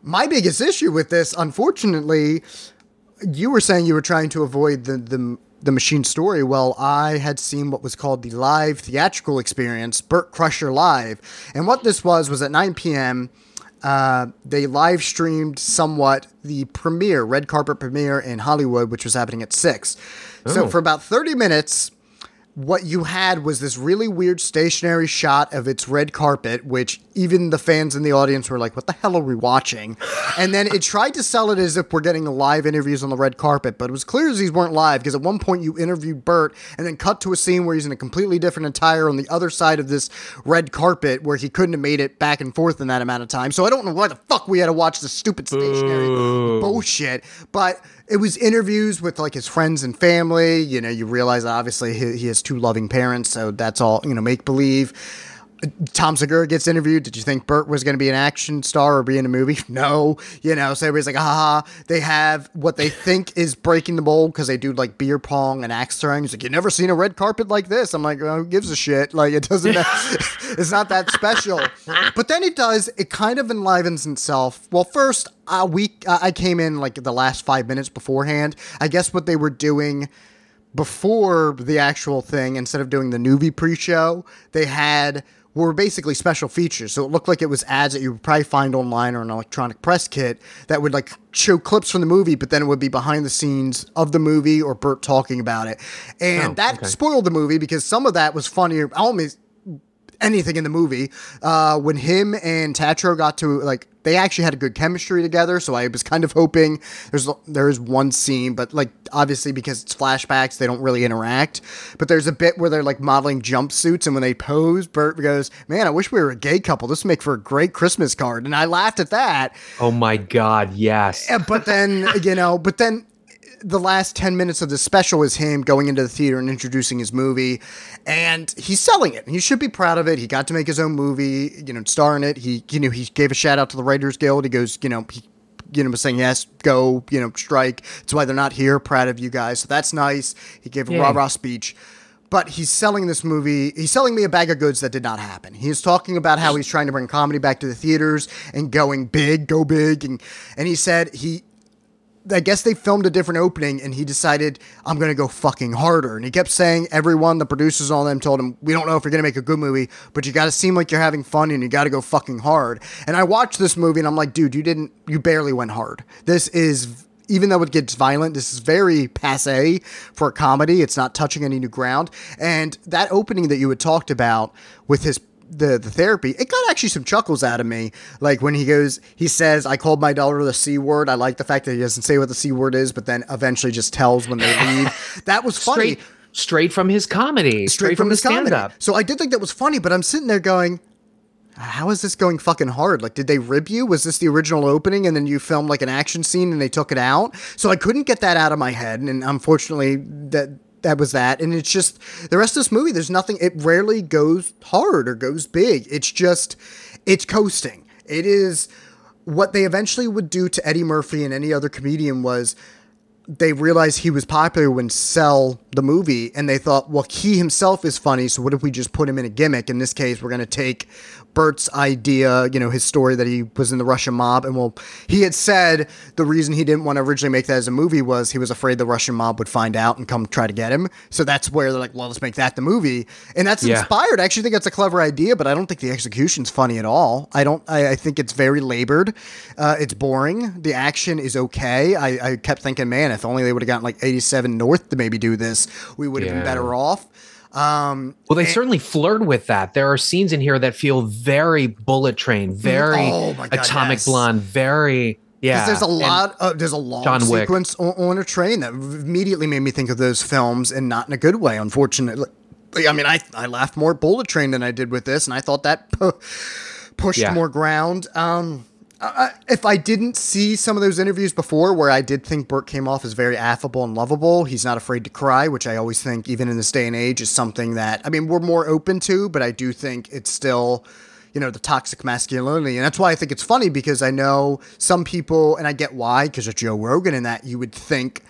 My biggest issue with this, unfortunately, you were saying you were trying to avoid the the, the machine story. Well, I had seen what was called the live theatrical experience, Bert Kreischer Live. And what this was, was at nine p.m., Uh, they live streamed somewhat the premiere, red carpet premiere in Hollywood, which was happening at six. Oh. So for about thirty minutes... what you had was this really weird stationary shot of its red carpet, which even the fans in the audience were like, what the hell are we watching? And then it tried to sell it as if we're getting live interviews on the red carpet, but it was clear as these weren't live, because at one point you interviewed Bert and then cut to a scene where he's in a completely different attire on the other side of this red carpet where he couldn't have made it back and forth in that amount of time. So I don't know why the fuck we had to watch this stupid stationary Ooh. bullshit, but it was interviews with like his friends and family. You know, you realize that obviously he, he has two loving parents, so that's all, you know, make-believe. Tom Segura gets interviewed. Did you think Bert was going to be an action star or be in a movie? No. You know, so everybody's like, haha. They have what they think is breaking the mold because they do like beer pong and axe throwing. He's like, you've never seen a red carpet like this. I'm like, oh, who gives a shit? Like, it doesn't, it's not that special. But then it does, it kind of enlivens itself. Well, first, uh, we, uh, I came in like the last five minutes beforehand. I guess what they were doing before the actual thing, instead of doing the newbie pre-show, they had were basically special features. So it looked like it was ads that you would probably find online or an electronic press kit that would like show clips from the movie, but then it would be behind the scenes of the movie or Bert talking about it. And oh, that okay. spoiled the movie because some of that was funnier. Almost anything in the movie. Uh, when him and Tatro got to, like, they actually had a good chemistry together, so I was kind of hoping there's there is one scene, but, like, obviously because it's flashbacks, they don't really interact. But there's a bit where they're, like, modeling jumpsuits, and when they pose, Bert goes, "Man, I wish we were a gay couple. This would make for a great Christmas card." And I laughed at that. Oh, my God, yes. But then, you know, but then... the last ten minutes of the special is him going into the theater and introducing his movie, and he's selling it. He should be proud of it. He got to make his own movie, you know, starring it. He, you know, he gave a shout out to the Writers Guild. He goes, you know, he, you know, was saying, yes, go, you know, strike. That's why they're not here. Proud of you guys. So that's nice. He gave a yeah. rah-rah speech. But he's selling this movie. He's selling me a bag of goods that did not happen. He's talking about how he's trying to bring comedy back to the theaters and going big, go big. And, and he said he, I guess they filmed a different opening, and he decided, I'm going to go fucking harder. And he kept saying, everyone, the producers, all of them told him, we don't know if you're going to make a good movie, but you got to seem like you're having fun, and you got to go fucking hard. And I watched this movie, and I'm like, dude, you didn't, you barely went hard. This is, even though it gets violent, this is very passe for a comedy. It's not touching any new ground. And that opening that you had talked about with his The, the therapy, it got actually some chuckles out of me. Like when he goes, he says, I called my daughter the C word. I like the fact that he doesn't say what the C word is, but then eventually just tells when they leave. That was funny. Straight, straight from his comedy. Straight, straight from, from his stand-up. So I did think that was funny, but I'm sitting there going, how is this going fucking hard? Like, did they rib you? Was this the original opening? And then you filmed like an action scene and they took it out. So I couldn't get that out of my head. And, and unfortunately that, That was that. And it's just the rest of this movie, there's nothing. It rarely goes hard or goes big. It's just, it's coasting. It is what they eventually would do to Eddie Murphy and any other comedian was they realized he was popular when sell the movie. And they thought, well, he himself is funny. So what if we just put him in a gimmick? In this case, we're going to take Bert's idea, you know, his story that he was in the Russian mob. And well, he had said the reason he didn't want to originally make that as a movie was he was afraid the Russian mob would find out and come try to get him. So that's where they're like, well, let's make that the movie. And that's yeah. inspired. I actually think that's a clever idea, but I don't think the execution's funny at all. I don't, I, I think it's very labored. Uh, it's boring. The action is okay. I, I kept thinking, man, if only they would have gotten like eighty-seven North to maybe do this, we would have yeah. been better off. Um, well, they and, certainly flirt with that. There are scenes in here that feel very Bullet Train, very oh God, Atomic yes. Blonde, very yeah. Because there's a lot of there's a long sequence on, on a train that immediately made me think of those films, and not in a good way, unfortunately. I mean, I I laughed more at Bullet Train than I did with this, and I thought that pu- pushed yeah. more ground. Um, Uh, if I didn't see some of those interviews before where I did think Bert came off as very affable and lovable, he's not afraid to cry, which I always think even in this day and age is something that, I mean, we're more open to, but I do think it's still, you know, the toxic masculinity. And that's why I think it's funny, because I know some people, and I get why, because of Joe Rogan and that, you would think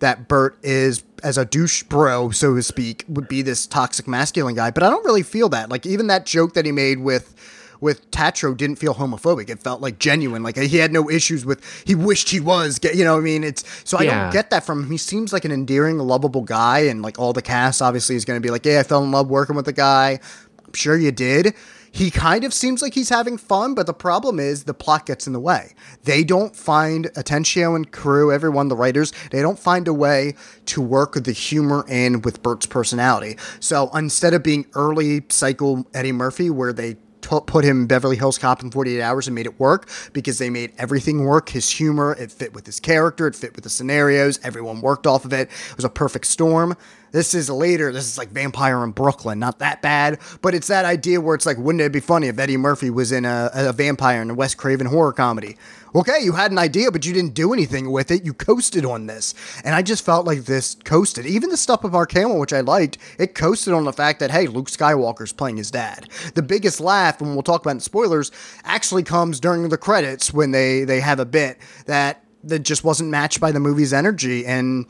that Bert is, as a douche bro, so to speak, would be this toxic masculine guy. But I don't really feel that. Like even that joke that he made with with Tatro didn't feel homophobic. It felt like genuine. Like he had no issues with, he wished he was gay. You know what I mean? It's, so I yeah. don't get that from him. He seems like an endearing, lovable guy. And like all the cast obviously is going to be like, yeah, I fell in love working with the guy. I'm sure you did. He kind of seems like he's having fun, but the problem is the plot gets in the way. They don't find, Atencio and crew, everyone, the writers, they don't find a way to work the humor in with Bert's personality. So instead of being early psycho Eddie Murphy, where they put him in Beverly Hills Cop in forty-eight hours and made it work, because they made everything work. His humor, it fit with his character, it fit with the scenarios, everyone worked off of it. It was a perfect storm. This is later, this is like Vampire in Brooklyn, not that bad, but it's that idea where it's like, wouldn't it be funny if Eddie Murphy was in a, a vampire in a Wes Craven horror comedy? Okay, you had an idea, but you didn't do anything with it. You coasted on this. And I just felt like this coasted. Even the stuff of Mark Hamill, which I liked, it coasted on the fact that, hey, Luke Skywalker's playing his dad. The biggest laugh, and we'll talk about it in spoilers, actually comes during the credits when they, they have a bit that, that just wasn't matched by the movie's energy. And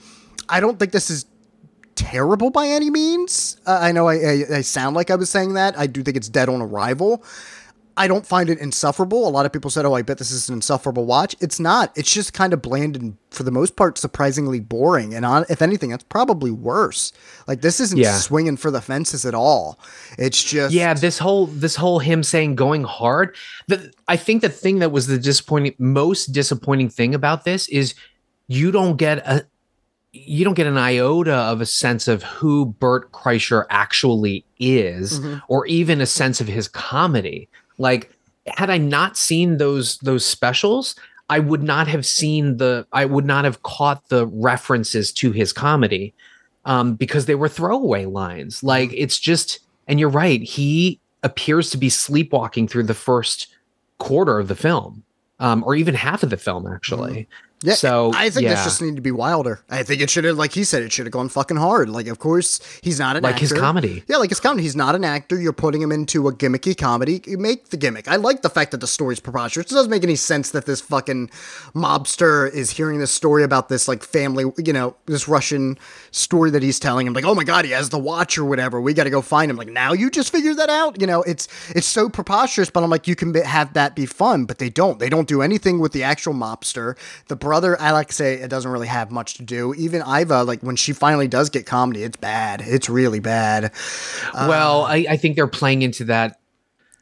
I don't think this is terrible by any means. Uh, I know I, I, I sound like I was saying that. I do think it's dead on arrival. I don't find it insufferable. A lot of people said, oh, I bet this is an insufferable watch. It's not. It's just kind of bland and, for the most part, surprisingly boring. And on, if anything, that's probably worse. Like, this isn't yeah. swinging for the fences at all. It's just... Yeah, this whole this whole him saying going hard. The, I think the thing that was the disappointing, most disappointing thing about this is you don't get a you don't get an iota of a sense of who Bert Kreischer actually is, mm-hmm. or even a sense of his comedy. Like, had I not seen those those specials, I would not have seen the I would not have caught the references to his comedy, um, because they were throwaway lines. Like, it's just, and you're right, he appears to be sleepwalking through the first quarter of the film, um, or even half of the film, actually. Mm-hmm. Yeah, so I think yeah. this just needed to be wilder. I think it should have, like he said, it should have gone fucking hard. Like, of course, he's not an like actor. Like his comedy. Yeah, like his comedy. He's not an actor. You're putting him into a gimmicky comedy. You make the gimmick. I like the fact that the story's preposterous. It doesn't make any sense that this fucking mobster is hearing this story about this, like, family, you know, this Russian story that he's telling him. Like, oh my God, he has the watch or whatever. We got to go find him. Like, now you just figured that out? You know, it's it's so preposterous, but I'm like, you can have that be fun, but they don't. They don't do anything with the actual mobster. The brother, I like to say, it doesn't really have much to do. Even Iva, like, when she finally does get comedy, it's bad. It's really bad. Uh, well, I, I think they're playing into that.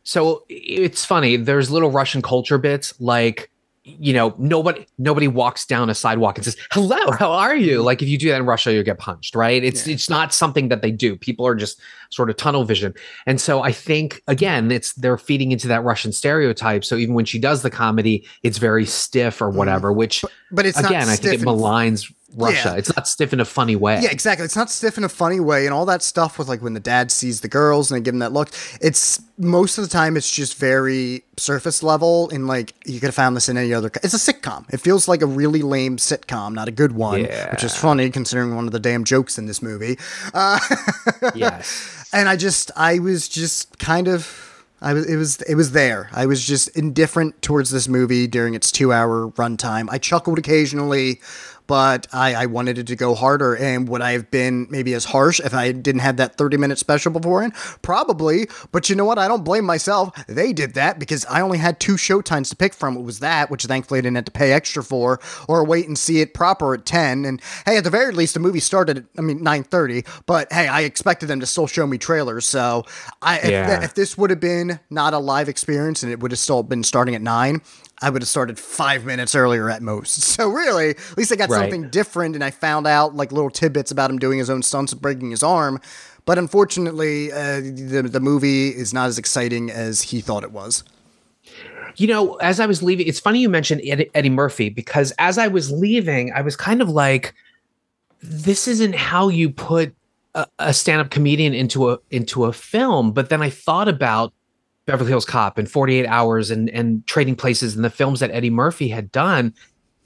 So it's funny. There's little Russian culture bits, like, you know, nobody nobody walks down a sidewalk and says, hello, how are you? Like, if you do that in Russia, you'll get punched, right? It's yeah. it's not something that they do. People are just sort of tunnel vision. And so I think, again, it's they're feeding into that Russian stereotype. So even when she does the comedy, it's very stiff or whatever, which, but, but it's again, not I think it maligns Russia. Yeah. It's not stiff in a funny way. Yeah, exactly. It's not stiff in a funny way. And all that stuff with, like, when the dad sees the girls and they give him that look, it's most of the time it's just very surface level. And, like, you could have found this in any other. It's a sitcom. It feels like a really lame sitcom, not a good one, yeah. which is funny considering one of the damn jokes in this movie. Uh, yes. And I just, I was just kind of. I was, it was, it was there. I was just indifferent towards this movie during its two hour runtime. I chuckled occasionally, but I, I wanted it to go harder. And would I have been maybe as harsh if I didn't have that thirty minute special beforehand? Probably. But you know what? I don't blame myself. They did that because I only had two showtimes to pick from. It was that, which thankfully I didn't have to pay extra for, or wait and see it proper at ten. And hey, at the very least, the movie started at, I mean, nine thirty, but hey, I expected them to still show me trailers. So I, yeah. if, th- if this would have been not a live experience and it would have still been starting at nine, I would have started five minutes earlier at most. So really, at least I got right. something different, and I found out, like, little tidbits about him doing his own stunts and breaking his arm. But unfortunately, uh, the, the movie is not as exciting as he thought it was. You know, as I was leaving, it's funny you mentioned Ed, Eddie Murphy, because as I was leaving, I was kind of like, this isn't how you put a, a stand-up comedian into a into a film. But then I thought about Beverly Hills Cop and forty-eight hours and and Trading Places and the films that Eddie Murphy had done.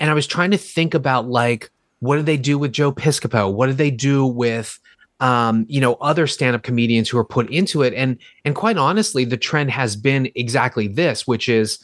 And I was trying to think about, like, what did they do with Joe Piscopo? What did they do with, um, you know, other stand-up comedians who are put into it? And, and quite honestly, the trend has been exactly this, which is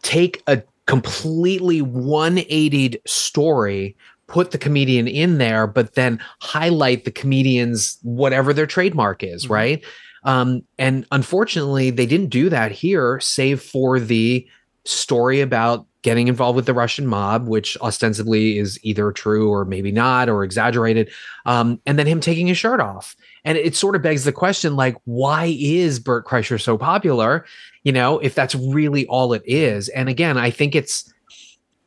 take a completely one eighty story, put the comedian in there, but then highlight the comedian's whatever their trademark is, mm-hmm. right? Um, and unfortunately, they didn't do that here, save for the story about getting involved with the Russian mob, which ostensibly is either true or maybe not or exaggerated, um, and then him taking his shirt off. And it sort of begs the question, like, why is Bert Kreischer so popular, you know, if that's really all it is? And again, I think it's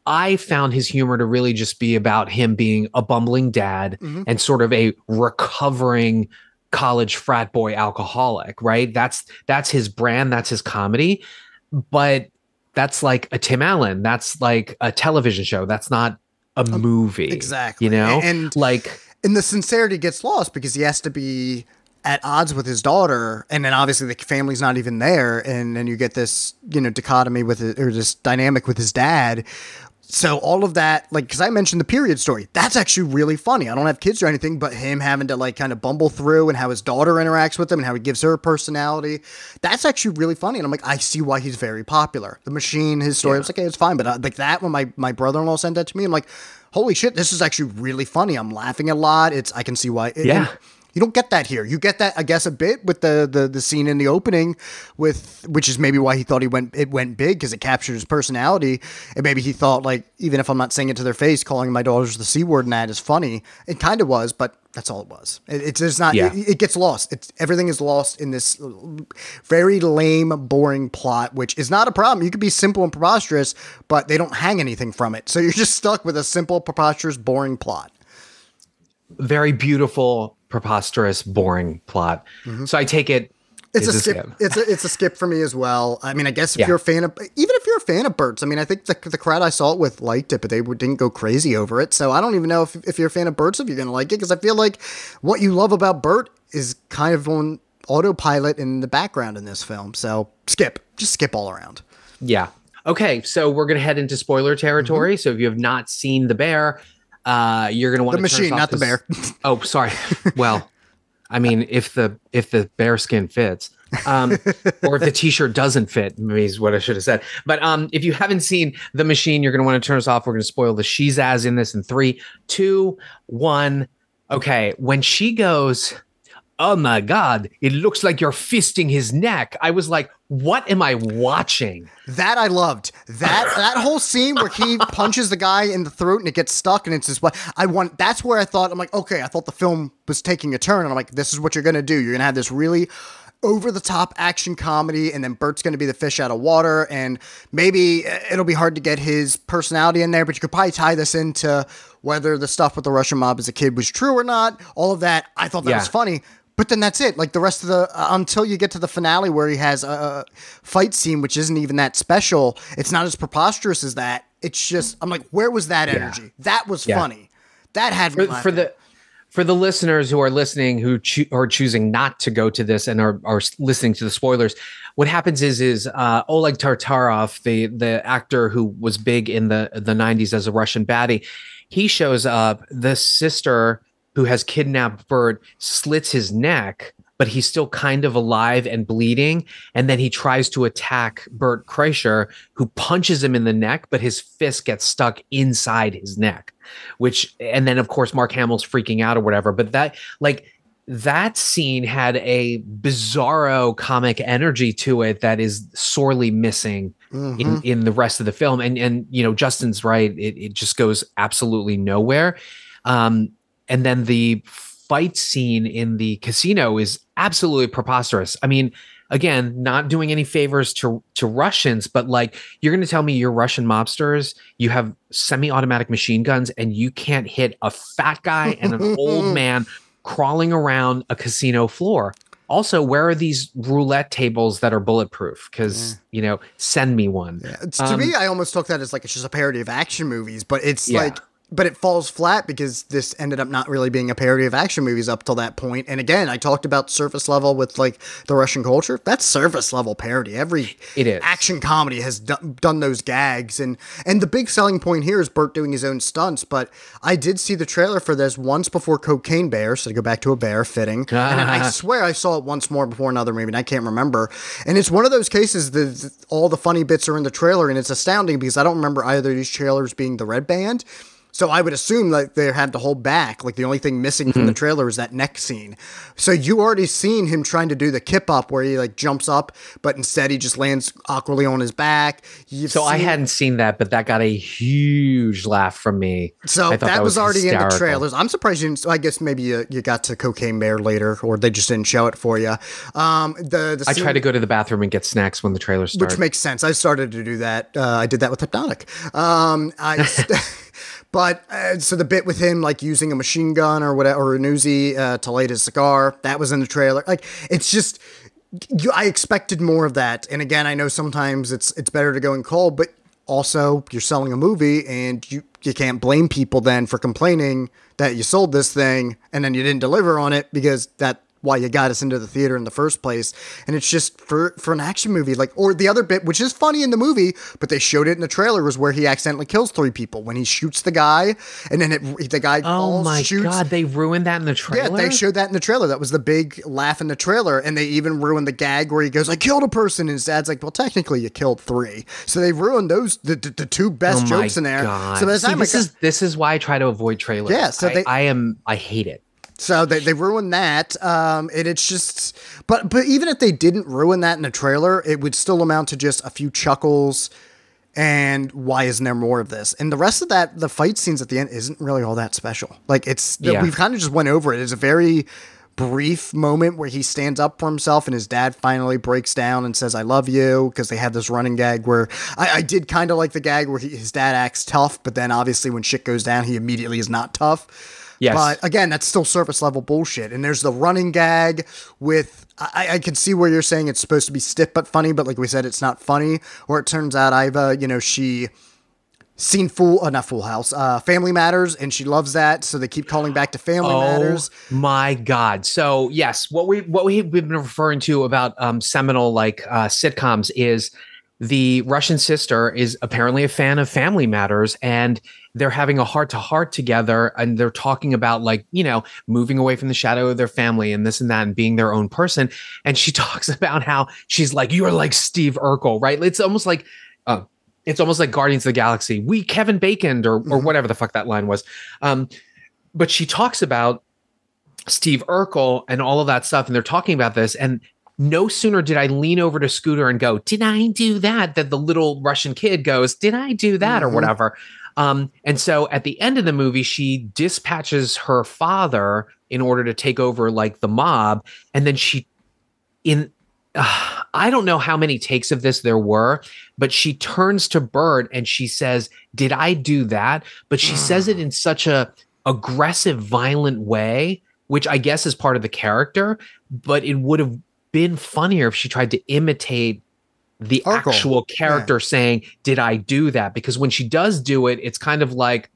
I found his humor to really just be about him being a bumbling dad mm-hmm. and sort of a recovering college frat boy alcoholic, right? That's that's his brand, that's his comedy. But that's like a Tim Allen, that's like a television show, that's not a movie. Exactly. You know, and like and the sincerity gets lost because he has to be at odds with his daughter, and then obviously the family's not even there, and then you get this, you know, dichotomy with it, or this dynamic with his dad. So all of that, like, because I mentioned the period story, that's actually really funny. I don't have kids or anything, but him having to, like, kind of bumble through and how his daughter interacts with him and how he gives her personality, that's actually really funny. And I'm like, I see why he's very popular. The Machine, his story, yeah. I was like, okay, it's fine. But I, like that, when my, my brother-in-law sent that to me, I'm like, holy shit, this is actually really funny. I'm laughing a lot. It's I can see why. It, yeah. You don't get that here. You get that, I guess, a bit with the, the the scene in the opening, with which is maybe why he thought he went it went big, because it captured his personality. And maybe he thought, like, even if I'm not saying it to their face, calling my daughters the C word and that is funny. It kind of was, but that's all it was. It, it's there's not. Yeah. It, it gets lost. It's everything is lost in this very lame, boring plot, which is not a problem. You could be simple and preposterous, but they don't hang anything from it. So you're just stuck with a simple, preposterous, boring plot. very beautiful, preposterous, boring plot. Mm-hmm. So I take it. It's, it's a, a skip. skip. It's a, it's a skip for me as well. I mean, I guess if yeah. you're a fan of, even if you're a fan of Bert's, I mean, I think the the crowd I saw it with liked it, but they didn't go crazy over it. So I don't even know if if you're a fan of Bert's, if you're going to like it, because I feel like what you love about Bert is kind of on autopilot in the background in this film. So skip, just skip all around. Yeah. Okay. So we're going to head into spoiler territory. Mm-hmm. So if you have not seen The Bear, uh, you're going to want to The Machine, not The Bear. Oh, sorry. Well, I mean, if the if the bear skin fits, um, or if the T-shirt doesn't fit, maybe is what I should have said. But um, if you haven't seen The Machine, you're going to want to turn us off. We're going to spoil the she's as in this in three, two, one. Okay, when she goes, oh my God, it looks like you're fisting his neck. I was like, what am I watching? That I loved. That that whole scene where he punches the guy in the throat and it gets stuck and it's just what I want. That's where I thought, I'm like, okay, I thought the film was taking a turn. And I'm like, this is what you're going to do. You're going to have this really over-the-top action comedy, and then Bert's going to be the fish out of water, and maybe it'll be hard to get his personality in there, but you could probably tie this into whether the stuff with the Russian mob as a kid was true or not. All of that. I thought that yeah. was funny. But then that's it. Like the rest of the, uh, until you get to the finale where he has a, a fight scene, which isn't even that special. It's not as preposterous as that. It's just, I'm like, where was that energy? Yeah. That was yeah. funny. That had me for, for the, for the listeners who are listening, who cho- are choosing not to go to this and are, are listening to the spoilers. What happens is, is uh, Oleg Tartarov, the, the actor who was big in the, the nineties as a Russian baddie, he shows up. The sister who has kidnapped Bert slits his neck, but he's still kind of alive and bleeding. And then he tries to attack Bert Kreischer, who punches him in the neck, but his fist gets stuck inside his neck, which, and then of course, Mark Hamill's freaking out or whatever. But that, like, that scene had a bizarro comic energy to it that is sorely missing mm-hmm. in, in the rest of the film. And, and, you know, Justin's right. It, it just goes absolutely nowhere. Um, And then the fight scene in the casino is absolutely preposterous. I mean, again, not doing any favors to, to Russians, but like, you're going to tell me you're Russian mobsters, you have semi-automatic machine guns, and you can't hit a fat guy and an old man crawling around a casino floor. Also, where are these roulette tables that are bulletproof? Because, yeah. you know, send me one. Yeah. To um, me, I almost took that as like, it's just a parody of action movies, but it's yeah. like, but it falls flat because this ended up not really being a parody of action movies up till that point. And again, I talked about surface level with like the Russian culture. That's surface level parody. Every it is. Action comedy has done, done those gags. And, and the big selling point here is Bert doing his own stunts. But I did see the trailer for this once before Cocaine Bear. So to go back to a bear fitting. Uh-huh. And I swear I saw it once more before another movie, and I can't remember. And it's one of those cases that all the funny bits are in the trailer. And it's astounding because I don't remember either of these trailers being the red band. So I would assume like they had to hold back. Like the only thing missing mm-hmm. from the trailer is that neck scene. So you already seen him trying to do the kip up where he like jumps up, but instead he just lands awkwardly on his back. You've so seen- I hadn't seen that, but that got a huge laugh from me. So that, that was already hysterical. In the trailers. I'm surprised you didn't. So I guess maybe you, you got to Cocaine Bear later, or they just didn't show it for you. Um, the, the scene, I try to go to the bathroom and get snacks when the trailer starts, which makes sense. I started to do that. Uh, I did that with Hypnotic. Um, I. But uh, so the bit with him like using a machine gun or whatever, or an Uzi uh, to light his cigar, that was in the trailer. Like it's just, you, I expected more of that. And again, I know sometimes it's it's better to go in cold, but also you're selling a movie, and you you can't blame people then for complaining that you sold this thing and then you didn't deliver on it, because that. Why you got us into the theater in the first place. And it's just for, for an action movie, like, or the other bit, which is funny in the movie, but they showed it in the trailer, was where he accidentally kills three people when he shoots the guy. And then it, the guy, oh my shoots. God, they ruined that in the trailer. Yeah, they showed that in the trailer. That was the big laugh in the trailer. And they even ruined the gag where he goes, I killed a person. And his dad's like, well, technically you killed three. So they ruined those, the, the, the two best oh jokes in there. God. So that's, this is, this is why I try to avoid trailers. Yeah. So I, they, I am, I hate it. So they, they ruined that. Um, and it's just, but, but even if they didn't ruin that in a trailer, it would still amount to just a few chuckles. And why isn't there more of this? And the rest of that, the fight scenes at the end isn't really all that special. Like it's, yeah. we've kind of just went over it. It's a very brief moment where he stands up for himself and his dad finally breaks down and says, I love you. Because they have this running gag where I, I did kind of like the gag where he, his dad acts tough, but then obviously when shit goes down, he immediately is not tough. Yes. But again, that's still surface level bullshit. And there's the running gag with, I, I can see where you're saying it's supposed to be stiff but funny, but like we said, it's not funny. Or it turns out Iva, you know, she seen Full, uh, not Full House, uh, Family Matters, and she loves that. So they keep calling back to Family oh, Matters. My God. So yes, what we, what we've been referring to about um, seminal like uh, sitcoms is the Russian sister is apparently a fan of Family Matters, and they're having a heart to heart together, and they're talking about, like, you know, moving away from the shadow of their family and this and that and being their own person. And she talks about how she's like, you are like Steve Urkel, right? It's almost like, uh, it's almost like Guardians of the Galaxy. We Kevin Bacon or, or whatever the fuck that line was. Um, but she talks about Steve Urkel and all of that stuff. And they're talking about this, and no sooner did I lean over to Scooter and go, did I do that? That the little Russian kid goes, did I do that? Mm-hmm. Or whatever. Um, and so at the end of the movie, she dispatches her father in order to take over like the mob. And then she, in, uh, I don't know how many takes of this there were, but she turns to Bert and she says, did I do that? But she says it in such a aggressive, violent way, which I guess is part of the character, but it would have been funnier if she tried to imitate the Urkel. actual character yeah. saying, did I do that? Because when she does do it, it's kind of like,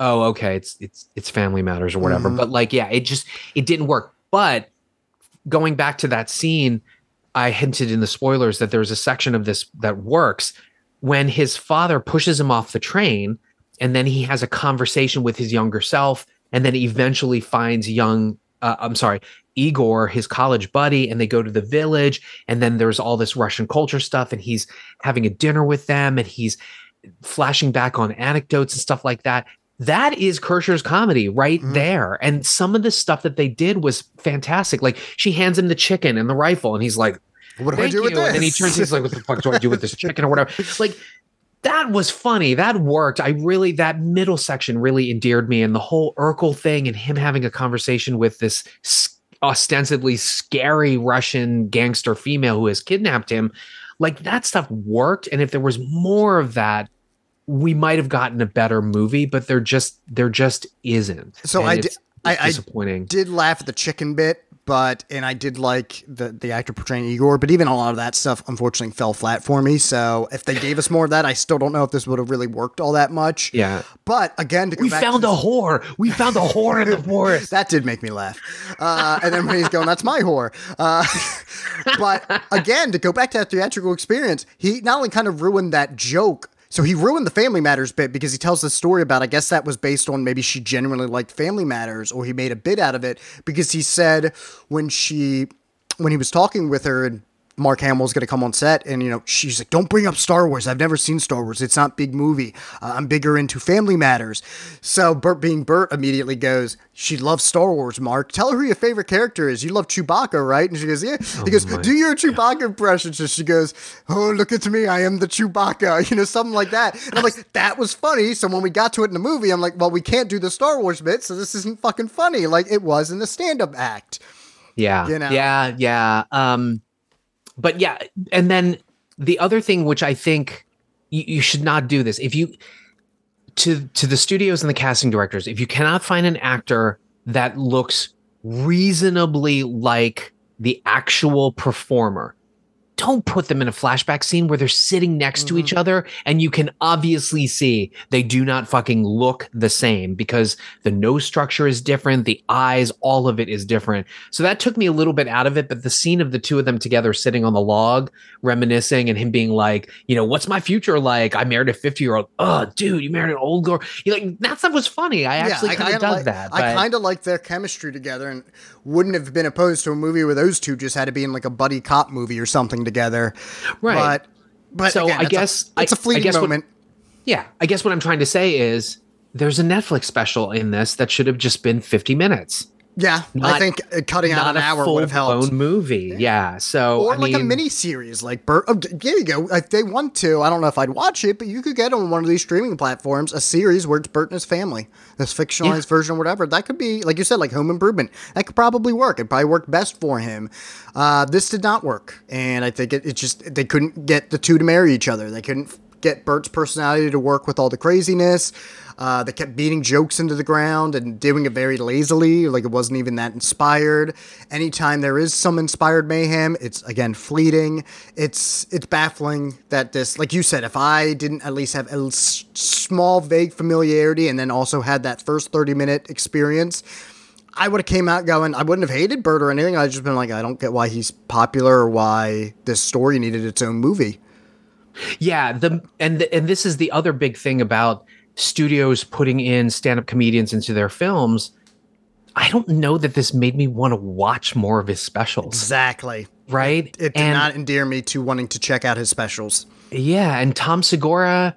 oh, okay, it's it's it's Family Matters or whatever. Mm-hmm. But like, yeah, it just, it didn't work. But going back to that scene, I hinted in the spoilers that there's a section of this that works when his father pushes him off the train, and then he has a conversation with his younger self, and then eventually finds young, uh, I'm sorry, Igor, his college buddy, and they go to the village, and then there's all this Russian culture stuff, and he's having a dinner with them, and he's flashing back on anecdotes and stuff like that. That is Kreischer's comedy right mm-hmm. there. And some of the stuff that they did was fantastic. Like, she hands him the chicken and the rifle, and he's like, what do I do you. with this? And then he turns, he's like, what the fuck do I do with this chicken or whatever? Like, that was funny. That worked. I really, that middle section really endeared me. And the whole Urkel thing and him having a conversation with this ostensibly scary Russian gangster female who has kidnapped him, like, that stuff worked. And if there was more of that, we might have gotten a better movie, but there just there just isn't. So I, it's, di- it's I, disappointing. I did laugh at the chicken bit, but and I did like the the actor portraying Igor, but even a lot of that stuff unfortunately fell flat for me. So if they gave us more of that, I still don't know if this would have really worked all that much. Yeah. But again, to go we back found to- a whore. We found a whore in the forest. That did make me laugh. Uh, and then when he's going, that's my whore. Uh, but again, to go back to that theatrical experience, he not only kind of ruined that joke. So he ruined the Family Matters bit because he tells this story about, I guess that was based on maybe she genuinely liked Family Matters, or he made a bit out of it, because he said when she, when he was talking with her and Mark Hamill's going to come on set, and, you know, she's like, don't bring up Star Wars. I've never seen Star Wars. It's not big movie. Uh, I'm bigger into Family Matters. So Bert being Bert immediately goes, she loves Star Wars, Mark. Tell her who your favorite character is. You love Chewbacca, right? And she goes, yeah. Oh, he goes, do your Chewbacca impression. So she goes, oh, look at me. I am the Chewbacca. You know, something like that. And I'm like, that was funny. So when we got to it in the movie, I'm like, well, we can't do the Star Wars bit, so this isn't fucking funny. Like it was in the stand-up act. Yeah. You know? Yeah. Yeah. Um, but yeah. And then the other thing, which I think you, you should not do this. If you, to to the studios and the casting directors, if you cannot find an actor that looks reasonably like the actual performer, don't put them in a flashback scene where they're sitting next mm-hmm. to each other and you can obviously see they do not fucking look the same, because the nose structure is different, the eyes, all of it is different. So that took me a little bit out of it, but the scene of the two of them together sitting on the log, reminiscing, and him being like, you know, what's my future like? I married a fifty-year-old. Oh, dude, you married an old girl. You're like, that stuff was funny. I actually yeah, kind of dug like, that. I kind of like their chemistry together, and wouldn't have been opposed to a movie where those two just had to be in like a buddy cop movie or something together, right? But, but so again, I guess a, it's a fleeting I guess moment. What, yeah, I guess what I'm trying to say is there's a Netflix special in this that should have just been fifty minutes. Yeah, not, I think cutting out an hour would have helped. Not a full-blown movie. Yeah. yeah, so or I like mean, a mini series, like Bert. Oh, there you go. If they want to, I don't know if I'd watch it, but you could get on one of these streaming platforms a series where it's Bert and his family, this fictionalized yeah. version, or whatever. That could be, like you said, like Home Improvement. That could probably work. It probably worked best for him. Uh, this did not work, and I think it, it just they couldn't get the two to marry each other. They couldn't get Bert's personality to work with all the craziness. Uh, they kept beating jokes into the ground and doing it very lazily, like it wasn't even that inspired. Anytime there is some inspired mayhem, it's, again, fleeting. It's it's baffling that this, like you said, if I didn't at least have a l- small, vague familiarity and then also had that first thirty-minute experience, I would have came out going, I wouldn't have hated Bert or anything. I'd just been like, I don't get why he's popular or why this story needed its own movie. Yeah, the and the, and this is the other big thing about studios putting in stand-up comedians into their films. I don't know that this made me want to watch more of his specials. Exactly. Right? It, it did and, not endear me to wanting to check out his specials. Yeah, and Tom Segura,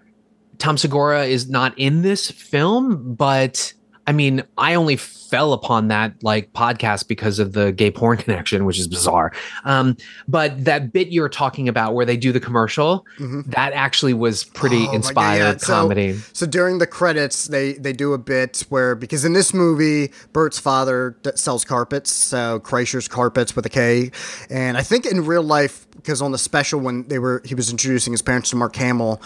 Tom Segura is not in this film, but I mean, I only fell upon that like podcast because of the gay porn connection, which is bizarre. Um, but that bit you're talking about where they do the commercial, mm-hmm. that actually was pretty oh, inspired yeah, yeah. comedy. So, so during the credits, they, they do a bit where, because in this movie, Bert's father sells carpets. So Kreischer's Carpets with a K. And I think in real life, because on the special when they were, he was introducing his parents to Mark Hamill,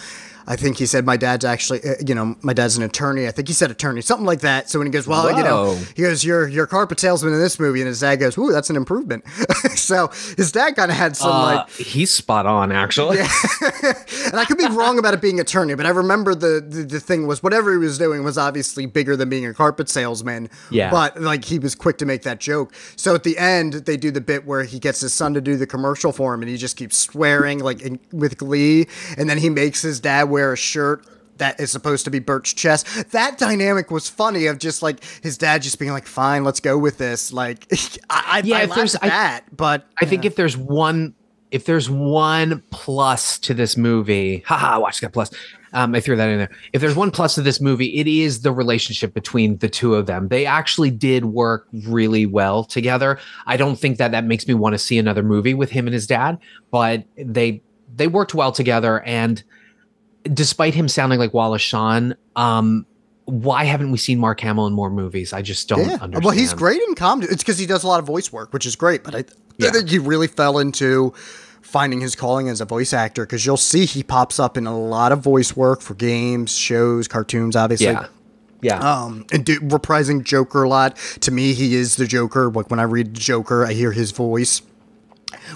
I think he said, my dad's actually, uh, you know, my dad's an attorney. I think he said attorney, something like that. So when he goes, well, Whoa. you know, he goes, you're, you're a carpet salesman in this movie. And his dad goes, ooh, that's an improvement. So his dad kind of had some uh, like... He's spot on, actually. Yeah. And I could be wrong about it being attorney, but I remember the, the, the thing was whatever he was doing was obviously bigger than being a carpet salesman. Yeah. But like he was quick to make that joke. So at the end, they do the bit where he gets his son to do the commercial for him and he just keeps swearing like in, with glee. And then he makes his dad wear a shirt that is supposed to be Bert's chest. That dynamic was funny of just like his dad just being like, fine, let's go with this. Like I, I, yeah, I if there's I, that, but I yeah. think if there's one, if there's one plus to this movie, haha, watch that plus. Um, I threw that in there. If there's one plus to this movie, it is the relationship between the two of them. They actually did work really well together. I don't think that that makes me want to see another movie with him and his dad, but they, they worked well together. And despite him sounding like Wallace Shawn, um, why haven't we seen Mark Hamill in more movies? I just don't yeah. understand. Well, he's great in comedy. It's because he does a lot of voice work, which is great. But I, th- yeah. I think he really fell into finding his calling as a voice actor because you'll see he pops up in a lot of voice work for games, shows, cartoons, obviously. Yeah. Yeah. Um, and do, reprising Joker a lot. To me, he is the Joker. Like when I read Joker, I hear his voice.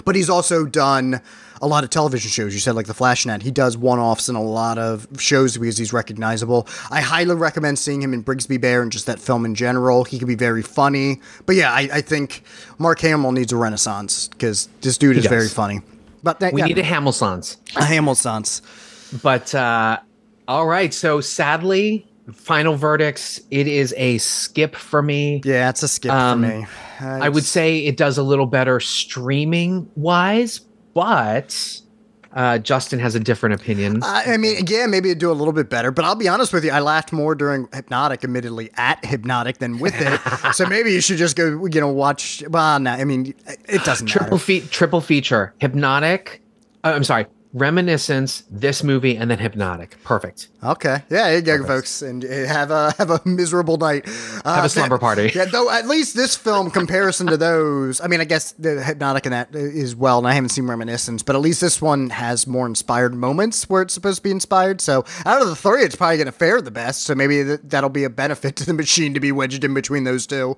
But he's also done a lot of television shows. You said like the Flashnet. He does one-offs in a lot of shows because he's recognizable. I highly recommend seeing him in Brigsby Bear and just that film in general. He can be very funny. But yeah, I, I think Mark Hamill needs a renaissance because this dude he is does. very funny. But that, We yeah, need a Hamilsons. A Hamilsons. But uh, all right. So sadly, final verdicts. It is a skip for me. Yeah, it's a skip um, for me. I, I would say it does a little better streaming wise, but uh, Justin has a different opinion. Uh, I mean, yeah, maybe it'd do a little bit better, but I'll be honest with you. I laughed more during Hypnotic, admittedly, at Hypnotic than with it. So maybe you should just go, you know, watch. Well, no, I mean, it doesn't triple matter. Fe- triple feature. Hypnotic. Uh, I'm sorry. Reminiscence, this movie, and then Hypnotic. Perfect. Okay. Yeah, there you go, Perfect. folks. And have a have a miserable night. Uh, have a slumber party. Yeah, though at least this film, comparison to those, I mean, I guess the Hypnotic in that is well, and I haven't seen Reminiscence, but at least this one has more inspired moments where it's supposed to be inspired. So out of the three, it's probably going to fare the best. So maybe th- that'll be a benefit to the machine to be wedged in between those two.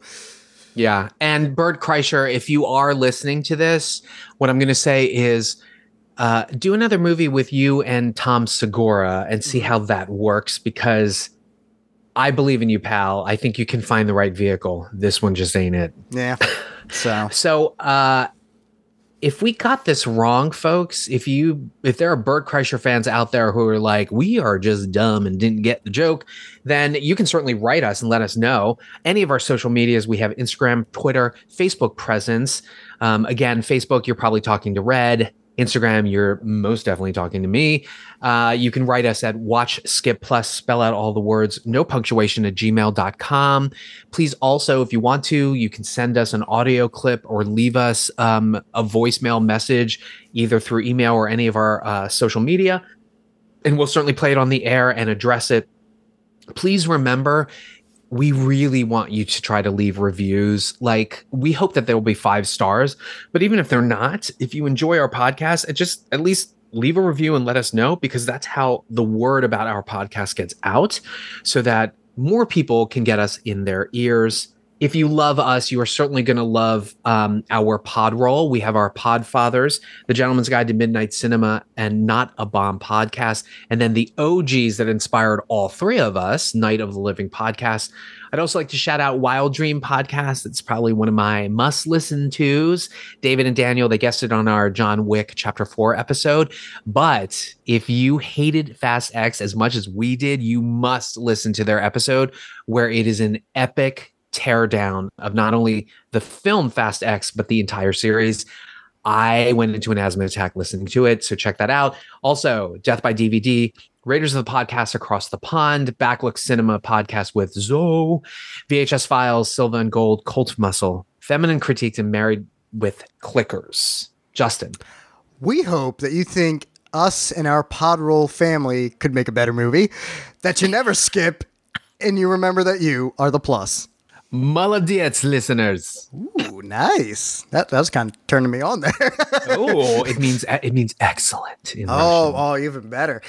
Yeah. And Bert Kreischer, if you are listening to this, what I'm going to say is, Uh, do another movie with you and Tom Segura and see how that works, because I believe in you, pal. I think you can find the right vehicle. This one just ain't it. Yeah. So, so uh, if we got this wrong, folks, if you if there are Bert Kreischer fans out there who are like, we are just dumb and didn't get the joke, then you can certainly write us and let us know. Any of our social medias, we have Instagram, Twitter, Facebook presence. Um, again, Facebook, you're probably talking to Red. Instagram, you're most definitely talking to me. Uh, you can write us at Watch Skip Plus, spell out all the words, no punctuation, at gmail dot com. Please also, if you want to, you can send us an audio clip or leave us um, a voicemail message, either through email or any of our uh, social media. And we'll certainly play it on the air and address it. Please remember, we really want you to try to leave reviews. Like, we hope that there will be five stars, but even if they're not, if you enjoy our podcast, it just at least leave a review and let us know, because that's how the word about our podcast gets out, so that more people can get us in their ears. If you love us, you are certainly going to love um, our pod roll. We have our pod fathers, The Gentleman's Guide to Midnight Cinema and Not a Bomb podcast, and then the O Gs that inspired all three of us, Night of the Living podcast. I'd also like to shout out Wild Dream podcast. It's probably one of my must listen tos. David and Daniel, they guested on our John Wick Chapter four episode. But if you hated Fast X as much as we did, you must listen to their episode, where it is an epic tear down of not only the film Fast X, but the entire series. I went into an asthma attack listening to it, so check that out. Also, Death by D V D, Raiders of the Podcast Across the Pond, Backlook Cinema Podcast with Zoe, V H S Files, Silva and Gold, Cult Muscle, Feminine Critiques, and Married with Clickers. Justin, we hope that you think us and our pod roll family could make a better movie that you never skip, and you remember that you are the plus. Maladietz, listeners. Ooh, nice. That, that was kind of turning me on there. Oh, it means it means excellent in Russian. Oh, oh, even better.